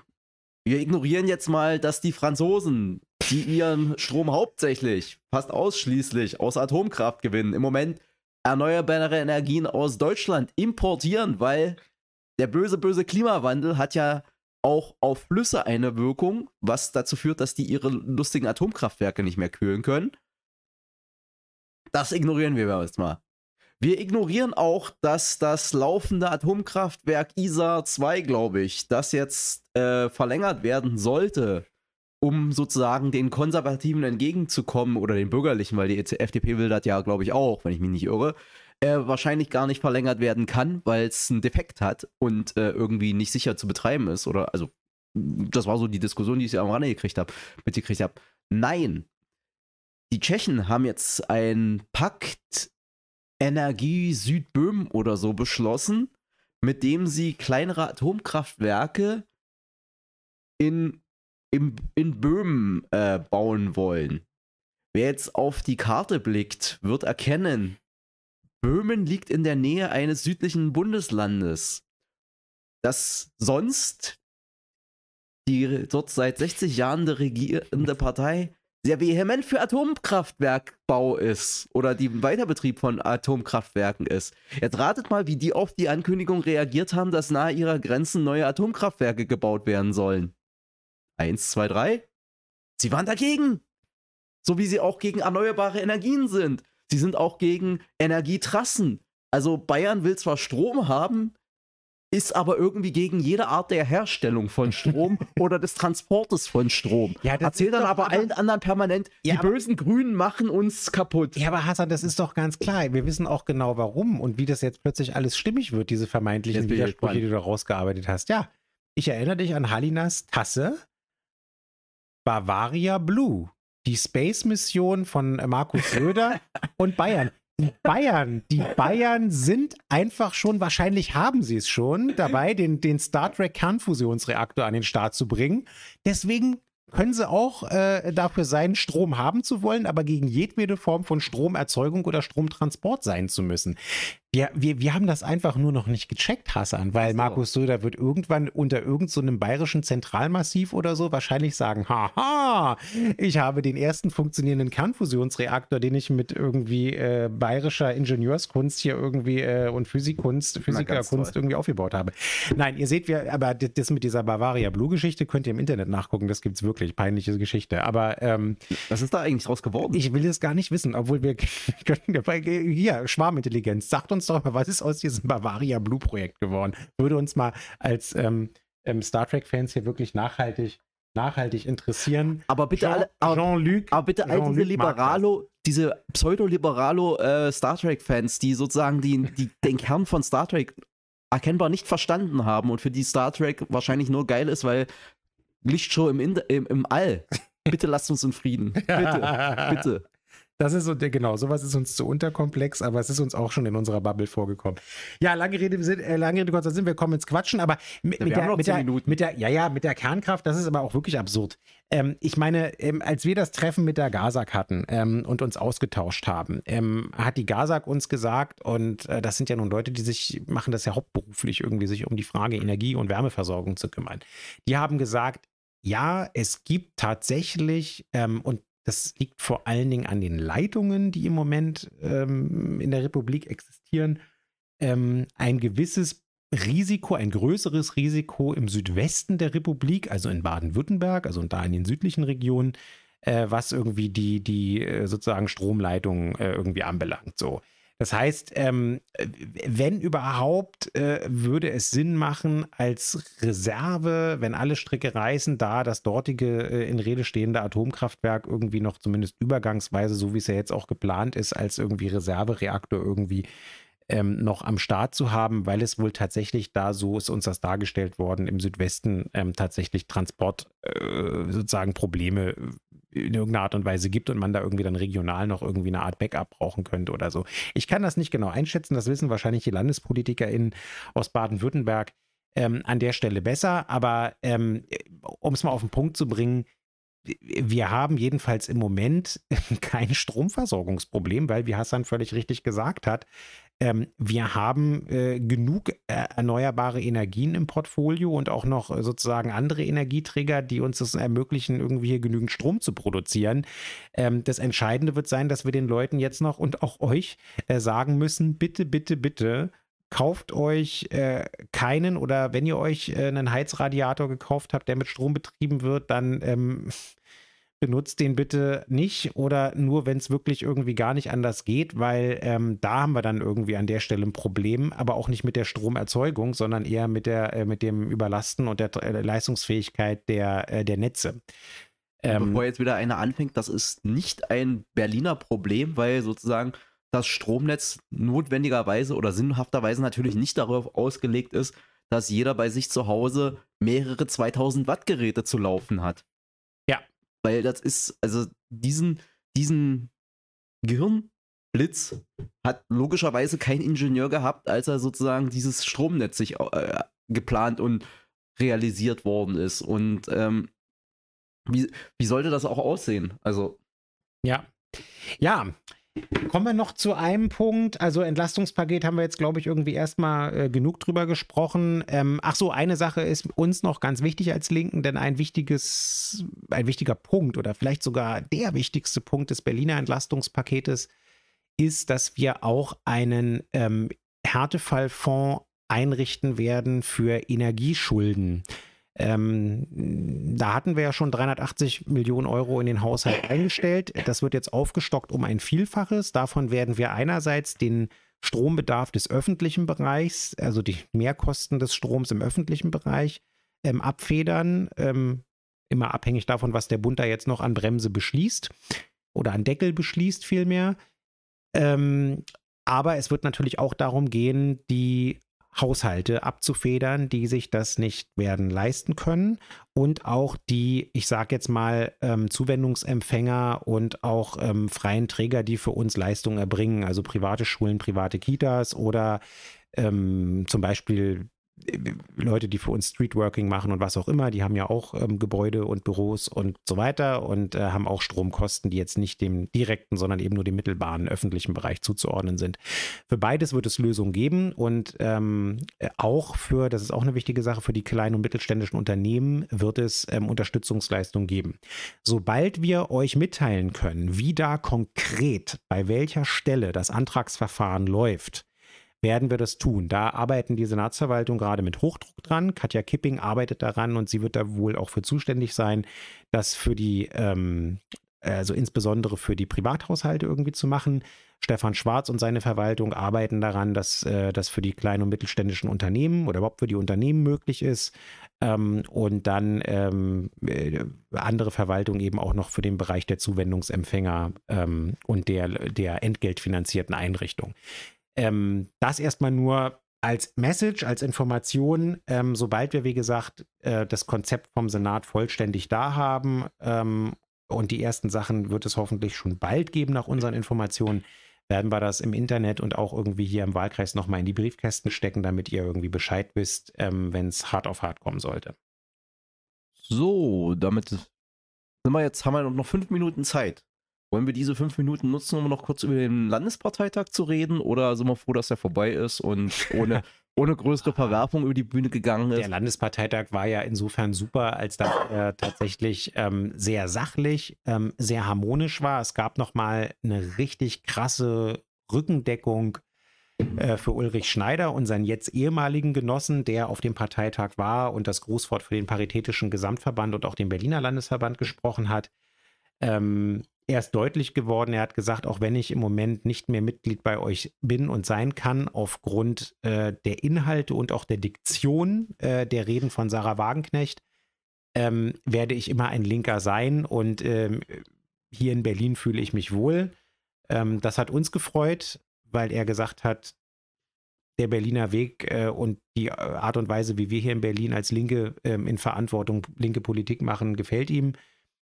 wir ignorieren jetzt mal, dass die Franzosen, die ihren Strom hauptsächlich, fast ausschließlich aus Atomkraft gewinnen, im Moment erneuerbare Energien aus Deutschland importieren, weil der böse, böse Klimawandel hat ja auch auf Flüsse eine Wirkung, was dazu führt, dass die ihre lustigen Atomkraftwerke nicht mehr kühlen können. Das ignorieren wir jetzt mal. Wir ignorieren auch, dass das laufende Atomkraftwerk Isar zwei, glaube ich, das jetzt äh, verlängert werden sollte, um sozusagen den Konservativen entgegenzukommen oder den Bürgerlichen, weil die F D P will das ja, glaube ich, auch, wenn ich mich nicht irre, äh, wahrscheinlich gar nicht verlängert werden kann, weil es einen Defekt hat und äh, irgendwie nicht sicher zu betreiben ist. Oder, also, das war so die Diskussion, die ich ja am Rande gekriegt habe, mitgekriegt habe. Nein, die Tschechen haben jetzt einen Pakt Energie Südböhmen oder so beschlossen, mit dem sie kleinere Atomkraftwerke in In, in Böhmen äh, bauen wollen. Wer jetzt auf die Karte blickt, wird erkennen, Böhmen liegt in der Nähe eines südlichen Bundeslandes, das sonst die dort seit sechzig Jahren regierende Partei sehr vehement für Atomkraftwerkbau ist oder die Weiterbetrieb von Atomkraftwerken ist. Jetzt ratet mal, wie die auf die Ankündigung reagiert haben, dass nahe ihrer Grenzen neue Atomkraftwerke gebaut werden sollen. Eins, zwei, drei. Sie waren dagegen. So wie sie auch gegen erneuerbare Energien sind. Sie sind auch gegen Energietrassen. Also Bayern will zwar Strom haben, ist aber irgendwie gegen jede Art der Herstellung von Strom oder des Transportes von Strom. Ja, erzählt dann aber, aber allen anderen permanent, ja, die bösen Grünen machen uns kaputt. Ja, aber Hassan, das ist doch ganz klar. Wir wissen auch genau, warum und wie das jetzt plötzlich alles stimmig wird, diese vermeintlichen Widersprüche, die du da rausgearbeitet hast. Ja. Ich erinnere dich an Halinas Tasse Bavaria Blue, die Space-Mission von Markus Söder und Bayern. Die Bayern, die Bayern sind einfach schon, wahrscheinlich haben sie es schon dabei, den, den Star Trek Kernfusionsreaktor an den Start zu bringen. Deswegen können sie auch äh, dafür sein, Strom haben zu wollen, aber gegen jedwede Form von Stromerzeugung oder Stromtransport sein zu müssen. Wir, wir, wir haben das einfach nur noch nicht gecheckt, Hassan, weil so. Markus Söder wird irgendwann unter irgend so einem bayerischen Zentralmassiv oder so wahrscheinlich sagen, haha, ich habe den ersten funktionierenden Kernfusionsreaktor, den ich mit irgendwie äh, bayerischer Ingenieurskunst hier irgendwie äh, und Physikkunst, Physikerkunst irgendwie aufgebaut habe. Nein, ihr seht, wir, aber das mit dieser Bavaria Blue-Geschichte könnt ihr im Internet nachgucken, das gibt's wirklich. Peinliche Geschichte, aber ähm, was ist da eigentlich draus geworden? Ich will es gar nicht wissen, obwohl wir könnten, hier, Schwarmintelligenz, sagt uns doch mal, was ist aus diesem Bavaria Blue Projekt geworden? Würde uns mal als ähm, Star Trek Fans hier wirklich nachhaltig nachhaltig interessieren. Aber bitte Jean, alle, aber, Jean-Luc, aber bitte all diese Liberalo, diese Pseudo-Liberalo äh, Star Trek Fans, die sozusagen die, die, den Kern von Star Trek erkennbar nicht verstanden haben und für die Star Trek wahrscheinlich nur geil ist, weil Lichtshow im, Inter- im, im All. Bitte lasst uns in Frieden. Bitte, bitte. Das ist so, genau, sowas ist uns zu unterkomplex, aber es ist uns auch schon in unserer Bubble vorgekommen. Ja, lange Rede, wir sind, äh, lange Rede, kurz, da sind wir, kommen ins Quatschen, aber mit, ja, mit, der, mit, der, mit der, ja, ja, mit der Kernkraft, das ist aber auch wirklich absurd. Ähm, ich meine, ähm, als wir das Treffen mit der GASAG hatten ähm, und uns ausgetauscht haben, ähm, hat die GASAG uns gesagt, und äh, das sind ja nun Leute, die sich, machen das ja hauptberuflich irgendwie, sich um die Frage Energie- und Wärmeversorgung zu kümmern. Die haben gesagt, ja, es gibt tatsächlich, ähm, und das liegt vor allen Dingen an den Leitungen, die im Moment ähm, in der Republik existieren. Ähm, ein gewisses Risiko, ein größeres Risiko im Südwesten der Republik, also in Baden-Württemberg, also da in den südlichen Regionen, äh, was irgendwie die, die sozusagen Stromleitungen äh, irgendwie anbelangt. So. Das heißt, ähm, wenn überhaupt, äh, würde es Sinn machen, als Reserve, wenn alle Stricke reißen, da das dortige äh, in Rede stehende Atomkraftwerk irgendwie noch zumindest übergangsweise, so wie es ja jetzt auch geplant ist, als irgendwie Reservereaktor irgendwie ähm, noch am Start zu haben, weil es wohl tatsächlich da, so ist uns das dargestellt worden, im Südwesten ähm, tatsächlich Transport äh, sozusagen Probleme in irgendeiner Art und Weise gibt und man da irgendwie dann regional noch irgendwie eine Art Backup brauchen könnte oder so. Ich kann das nicht genau einschätzen, das wissen wahrscheinlich die LandespolitikerInnen aus Baden-Württemberg ähm, an der Stelle besser, aber ähm, um es mal auf den Punkt zu bringen, wir haben jedenfalls im Moment kein Stromversorgungsproblem, weil, wie Hassan völlig richtig gesagt hat, ähm, wir haben äh, genug äh, erneuerbare Energien im Portfolio und auch noch äh, sozusagen andere Energieträger, die uns das ermöglichen, irgendwie hier genügend Strom zu produzieren. Ähm, das Entscheidende wird sein, dass wir den Leuten jetzt noch und auch euch äh, sagen müssen, bitte, bitte, bitte, kauft euch äh, keinen, oder wenn ihr euch äh, einen Heizradiator gekauft habt, der mit Strom betrieben wird, dann ähm, benutzt den bitte nicht oder nur, wenn es wirklich irgendwie gar nicht anders geht, weil ähm, da haben wir dann irgendwie an der Stelle ein Problem, aber auch nicht mit der Stromerzeugung, sondern eher mit der äh, mit dem Überlasten und der äh, Leistungsfähigkeit der, äh, der Netze. Ähm, Bevor jetzt wieder einer anfängt, das ist nicht ein Berliner Problem, weil sozusagen das Stromnetz notwendigerweise oder sinnhafterweise natürlich nicht darauf ausgelegt ist, dass jeder bei sich zu Hause mehrere zweitausend Watt Geräte zu laufen hat. Ja. Weil das ist, also diesen, diesen Gehirnblitz hat logischerweise kein Ingenieur gehabt, als er sozusagen dieses Stromnetz sich äh, geplant und realisiert worden ist. Und ähm, wie, wie sollte das auch aussehen? Also. Ja. Ja. Kommen wir noch zu einem Punkt, also Entlastungspaket haben wir jetzt, glaube ich, irgendwie erstmal äh, genug drüber gesprochen. Ähm, ach so, eine Sache ist uns noch ganz wichtig als Linken, denn ein wichtiges, ein wichtiger Punkt oder vielleicht sogar der wichtigste Punkt des Berliner Entlastungspaketes ist, dass wir auch einen ähm, Härtefallfonds einrichten werden für Energieschulden. Ähm, da hatten wir ja schon dreihundertachtzig Millionen Euro in den Haushalt eingestellt. Das wird jetzt aufgestockt um ein Vielfaches. Davon werden wir einerseits den Strombedarf des öffentlichen Bereichs, also die Mehrkosten des Stroms im öffentlichen Bereich, ähm, abfedern. Ähm, immer abhängig davon, was der Bund da jetzt noch an Bremse beschließt oder an Deckel beschließt vielmehr. Ähm, aber es wird natürlich auch darum gehen, die Haushalte abzufedern, die sich das nicht werden leisten können, und auch die, ich sage jetzt mal, ähm, Zuwendungsempfänger und auch ähm, freien Träger, die für uns Leistungen erbringen, also private Schulen, private Kitas oder ähm, zum Beispiel Leute, die für uns Streetworking machen und was auch immer, die haben ja auch ähm, Gebäude und Büros und so weiter und äh, haben auch Stromkosten, die jetzt nicht dem direkten, sondern eben nur dem mittelbaren öffentlichen Bereich zuzuordnen sind. Für beides wird es Lösungen geben und ähm, auch für, das ist auch eine wichtige Sache, für die kleinen und mittelständischen Unternehmen wird es ähm, Unterstützungsleistungen geben. Sobald wir euch mitteilen können, wie da konkret, bei welcher Stelle das Antragsverfahren läuft, werden wir das tun. Da arbeiten die Senatsverwaltung gerade mit Hochdruck dran. Katja Kipping arbeitet daran und sie wird da wohl auch für zuständig sein, das für die, ähm, also insbesondere für die Privathaushalte irgendwie zu machen. Stefan Schwarz und seine Verwaltung arbeiten daran, dass äh, das für die kleinen und mittelständischen Unternehmen oder überhaupt für die Unternehmen möglich ist. Ähm, und dann ähm, äh, andere Verwaltung eben auch noch für den Bereich der Zuwendungsempfänger ähm, und der, der entgeltfinanzierten Einrichtung. Das erstmal nur als Message, als Information, sobald wir, wie gesagt, das Konzept vom Senat vollständig da haben, und die ersten Sachen wird es hoffentlich schon bald geben nach unseren Informationen, werden wir das im Internet und auch irgendwie hier im Wahlkreis nochmal in die Briefkästen stecken, damit ihr irgendwie Bescheid wisst, wenn es hart auf hart kommen sollte. So, damit sind wir jetzt, haben wir noch fünf Minuten Zeit. Wollen wir diese fünf Minuten nutzen, um noch kurz über den Landesparteitag zu reden? Oder sind wir froh, dass er vorbei ist und ohne, ohne größere Verwerfung über die Bühne gegangen ist? Der Landesparteitag war ja insofern super, als dass er tatsächlich ähm, sehr sachlich, ähm, sehr harmonisch war. Es gab nochmal eine richtig krasse Rückendeckung äh, für Ulrich Schneider, unseren jetzt ehemaligen Genossen, der auf dem Parteitag war und das Grußwort für den Paritätischen Gesamtverband und auch den Berliner Landesverband gesprochen hat. Ähm, Er ist deutlich geworden, er hat gesagt, auch wenn ich im Moment nicht mehr Mitglied bei euch bin und sein kann, aufgrund äh, der Inhalte und auch der Diktion äh, der Reden von Sarah Wagenknecht, ähm, werde ich immer ein Linker sein und ähm, hier in Berlin fühle ich mich wohl. Ähm, das hat uns gefreut, weil er gesagt hat, der Berliner Weg äh, und die Art und Weise, wie wir hier in Berlin als Linke ähm, in Verantwortung linke Politik machen, gefällt ihm.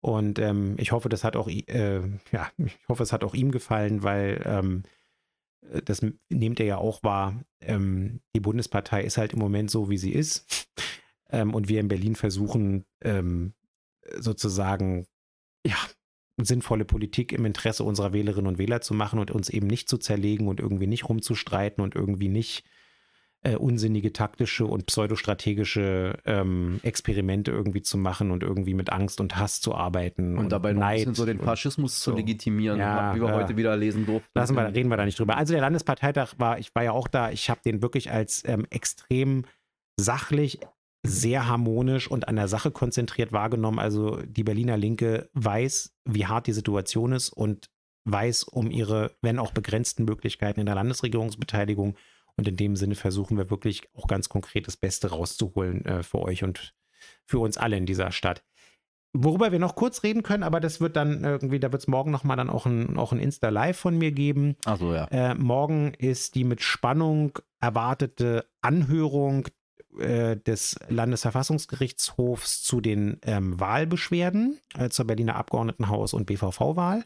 Und ähm, ich hoffe, das hat auch, äh, ja, ich hoffe, es hat auch ihm gefallen, weil ähm, das nehmt er ja auch wahr. Ähm, die Bundespartei ist halt im Moment so, wie sie ist. Ähm, und wir in Berlin versuchen ähm, sozusagen, ja, sinnvolle Politik im Interesse unserer Wählerinnen und Wähler zu machen und uns eben nicht zu zerlegen und irgendwie nicht rumzustreiten und irgendwie nicht Äh, unsinnige taktische und pseudostrategische ähm, Experimente irgendwie zu machen und irgendwie mit Angst und Hass zu arbeiten. Und, und dabei noch ein bisschen so den Faschismus zu so legitimieren, ja, wie wir ja heute wieder lesen durften. Lassen wir, reden wir da nicht drüber. Also der Landesparteitag war, ich war ja auch da, ich habe den wirklich als ähm, extrem sachlich, sehr harmonisch und an der Sache konzentriert wahrgenommen. Also die Berliner Linke weiß, wie hart die Situation ist und weiß um ihre, wenn auch begrenzten Möglichkeiten in der Landesregierungsbeteiligung. Und in dem Sinne versuchen wir wirklich auch ganz konkret das Beste rauszuholen äh, für euch und für uns alle in dieser Stadt. Worüber wir noch kurz reden können, aber das wird dann irgendwie, da wird es morgen nochmal dann auch ein, auch ein Insta-Live von mir geben. Ach so, ja. Äh, morgen ist die mit Spannung erwartete Anhörung äh, des Landesverfassungsgerichtshofs zu den ähm, Wahlbeschwerden äh, zur Berliner Abgeordnetenhaus- und B V V-Wahl.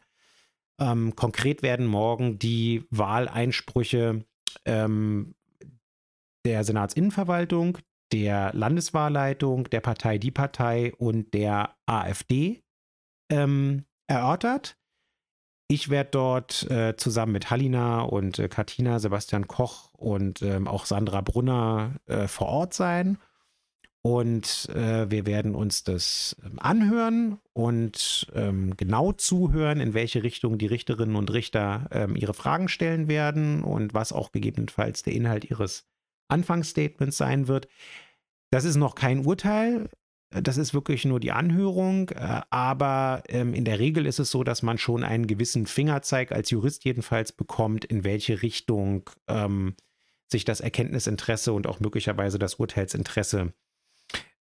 Ähm, konkret werden morgen die Wahleinsprüche der Senatsinnenverwaltung, der Landeswahlleitung, der Partei Die Partei und der AfD ähm, erörtert. Ich werde dort äh, zusammen mit Halina und äh, Katina, Sebastian Koch und ähm, auch Sandra Brunner äh, vor Ort sein. Und äh, wir werden uns das anhören und ähm, genau zuhören, in welche Richtung die Richterinnen und Richter ähm, ihre Fragen stellen werden und was auch gegebenenfalls der Inhalt ihres Anfangsstatements sein wird. Das ist noch kein Urteil, das ist wirklich nur die Anhörung, äh, aber ähm, in der Regel ist es so, dass man schon einen gewissen Fingerzeig als Jurist jedenfalls bekommt, in welche Richtung ähm, sich das Erkenntnisinteresse und auch möglicherweise das Urteilsinteresse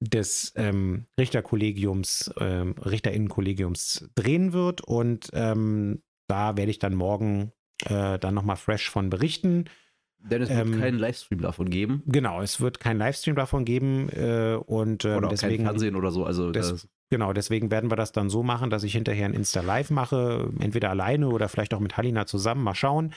des ähm, Richterkollegiums, ähm, RichterInnenkollegiums drehen wird und ähm, da werde ich dann morgen äh, dann nochmal fresh von berichten Denn es wird ähm, keinen Livestream davon geben. Genau, es wird keinen Livestream davon geben. Äh, und, ähm, oder auch deswegen, kein Fernsehen oder so. Also das, das genau, deswegen werden wir das dann so machen, dass ich hinterher ein Insta-Live mache, entweder alleine oder vielleicht auch mit Halina zusammen. Mal schauen.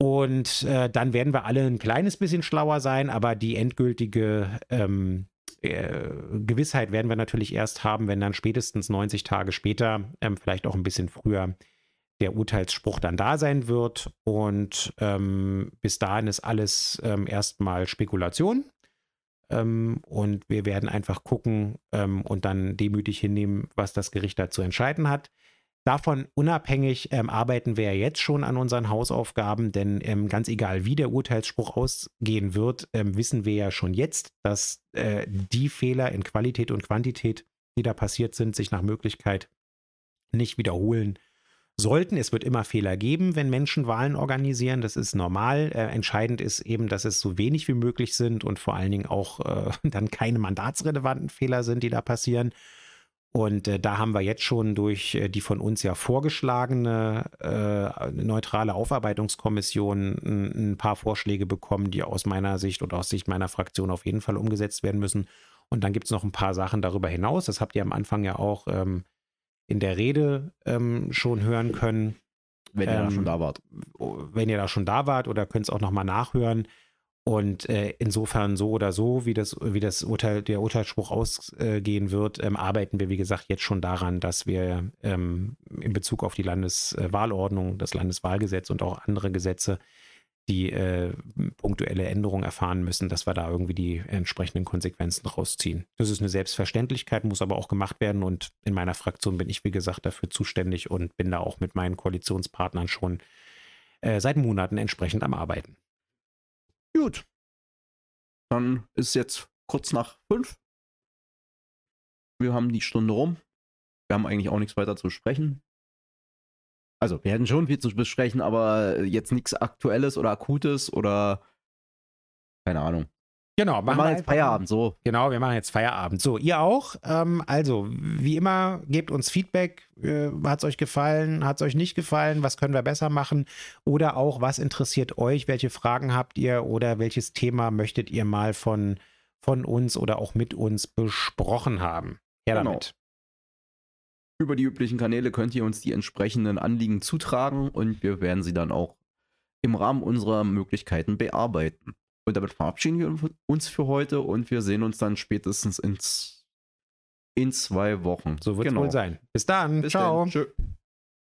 Und äh, dann werden wir alle ein kleines bisschen schlauer sein, aber die endgültige ähm, äh, Gewissheit werden wir natürlich erst haben, wenn dann spätestens neunzig Tage später, ähm, vielleicht auch ein bisschen früher, der Urteilsspruch dann da sein wird. Und ähm, bis dahin ist alles ähm, erstmal Spekulation. Ähm, und wir werden einfach gucken ähm, und dann demütig hinnehmen, was das Gericht dazu entscheiden hat. Davon unabhängig ähm, arbeiten wir ja jetzt schon an unseren Hausaufgaben, denn ähm, ganz egal, wie der Urteilsspruch ausgehen wird, ähm, wissen wir ja schon jetzt, dass äh, die Fehler in Qualität und Quantität, die da passiert sind, sich nach Möglichkeit nicht wiederholen sollten. Es wird immer Fehler geben, wenn Menschen Wahlen organisieren. Das ist normal. Äh, entscheidend ist eben, dass es so wenig wie möglich sind und vor allen Dingen auch äh, dann keine mandatsrelevanten Fehler sind, die da passieren. Und äh, da haben wir jetzt schon durch äh, die von uns ja vorgeschlagene äh, neutrale Aufarbeitungskommission ein, ein paar Vorschläge bekommen, die aus meiner Sicht und aus Sicht meiner Fraktion auf jeden Fall umgesetzt werden müssen. Und dann gibt es noch ein paar Sachen darüber hinaus. Das habt ihr am Anfang ja auch ähm, in der Rede ähm, schon hören können. Wenn ähm, ihr da schon da wart. Wenn ihr da schon da wart oder könnt es auch nochmal nachhören. Und äh, insofern so oder so, wie das, wie das Urteil, der Urteilsspruch ausgehen wird, ähm, arbeiten wir, wie gesagt, jetzt schon daran, dass wir ähm, in Bezug auf die Landeswahlordnung, das Landeswahlgesetz und auch andere Gesetze, die äh, punktuelle Änderungen erfahren müssen, dass wir da irgendwie die entsprechenden Konsequenzen rausziehen. Das ist eine Selbstverständlichkeit, muss aber auch gemacht werden. Und in meiner Fraktion bin ich, wie gesagt, dafür zuständig und bin da auch mit meinen Koalitionspartnern schon äh, seit Monaten entsprechend am Arbeiten. Gut, dann ist jetzt kurz nach fünf. Wir haben die Stunde rum. Wir haben eigentlich auch nichts weiter zu besprechen. Also wir hätten schon viel zu besprechen, aber jetzt nichts Aktuelles oder Akutes oder keine Ahnung. Genau, machen wir machen jetzt Feierabend, so. Genau, wir machen jetzt Feierabend. So, ihr auch. Ähm, also, wie immer, gebt uns Feedback. Äh, hat es euch gefallen? Hat es euch nicht gefallen? Was können wir besser machen? Oder auch, was interessiert euch? Welche Fragen habt ihr? Oder welches Thema möchtet ihr mal von, von uns oder auch mit uns besprochen haben? Her genau. damit. Über die üblichen Kanäle könnt ihr uns die entsprechenden Anliegen zutragen und wir werden sie dann auch im Rahmen unserer Möglichkeiten bearbeiten. Und damit verabschieden wir uns für heute und wir sehen uns dann spätestens in, in zwei Wochen. So wird es genau. wohl sein. Bis dann. Bis Ciao. Dann. Tschö.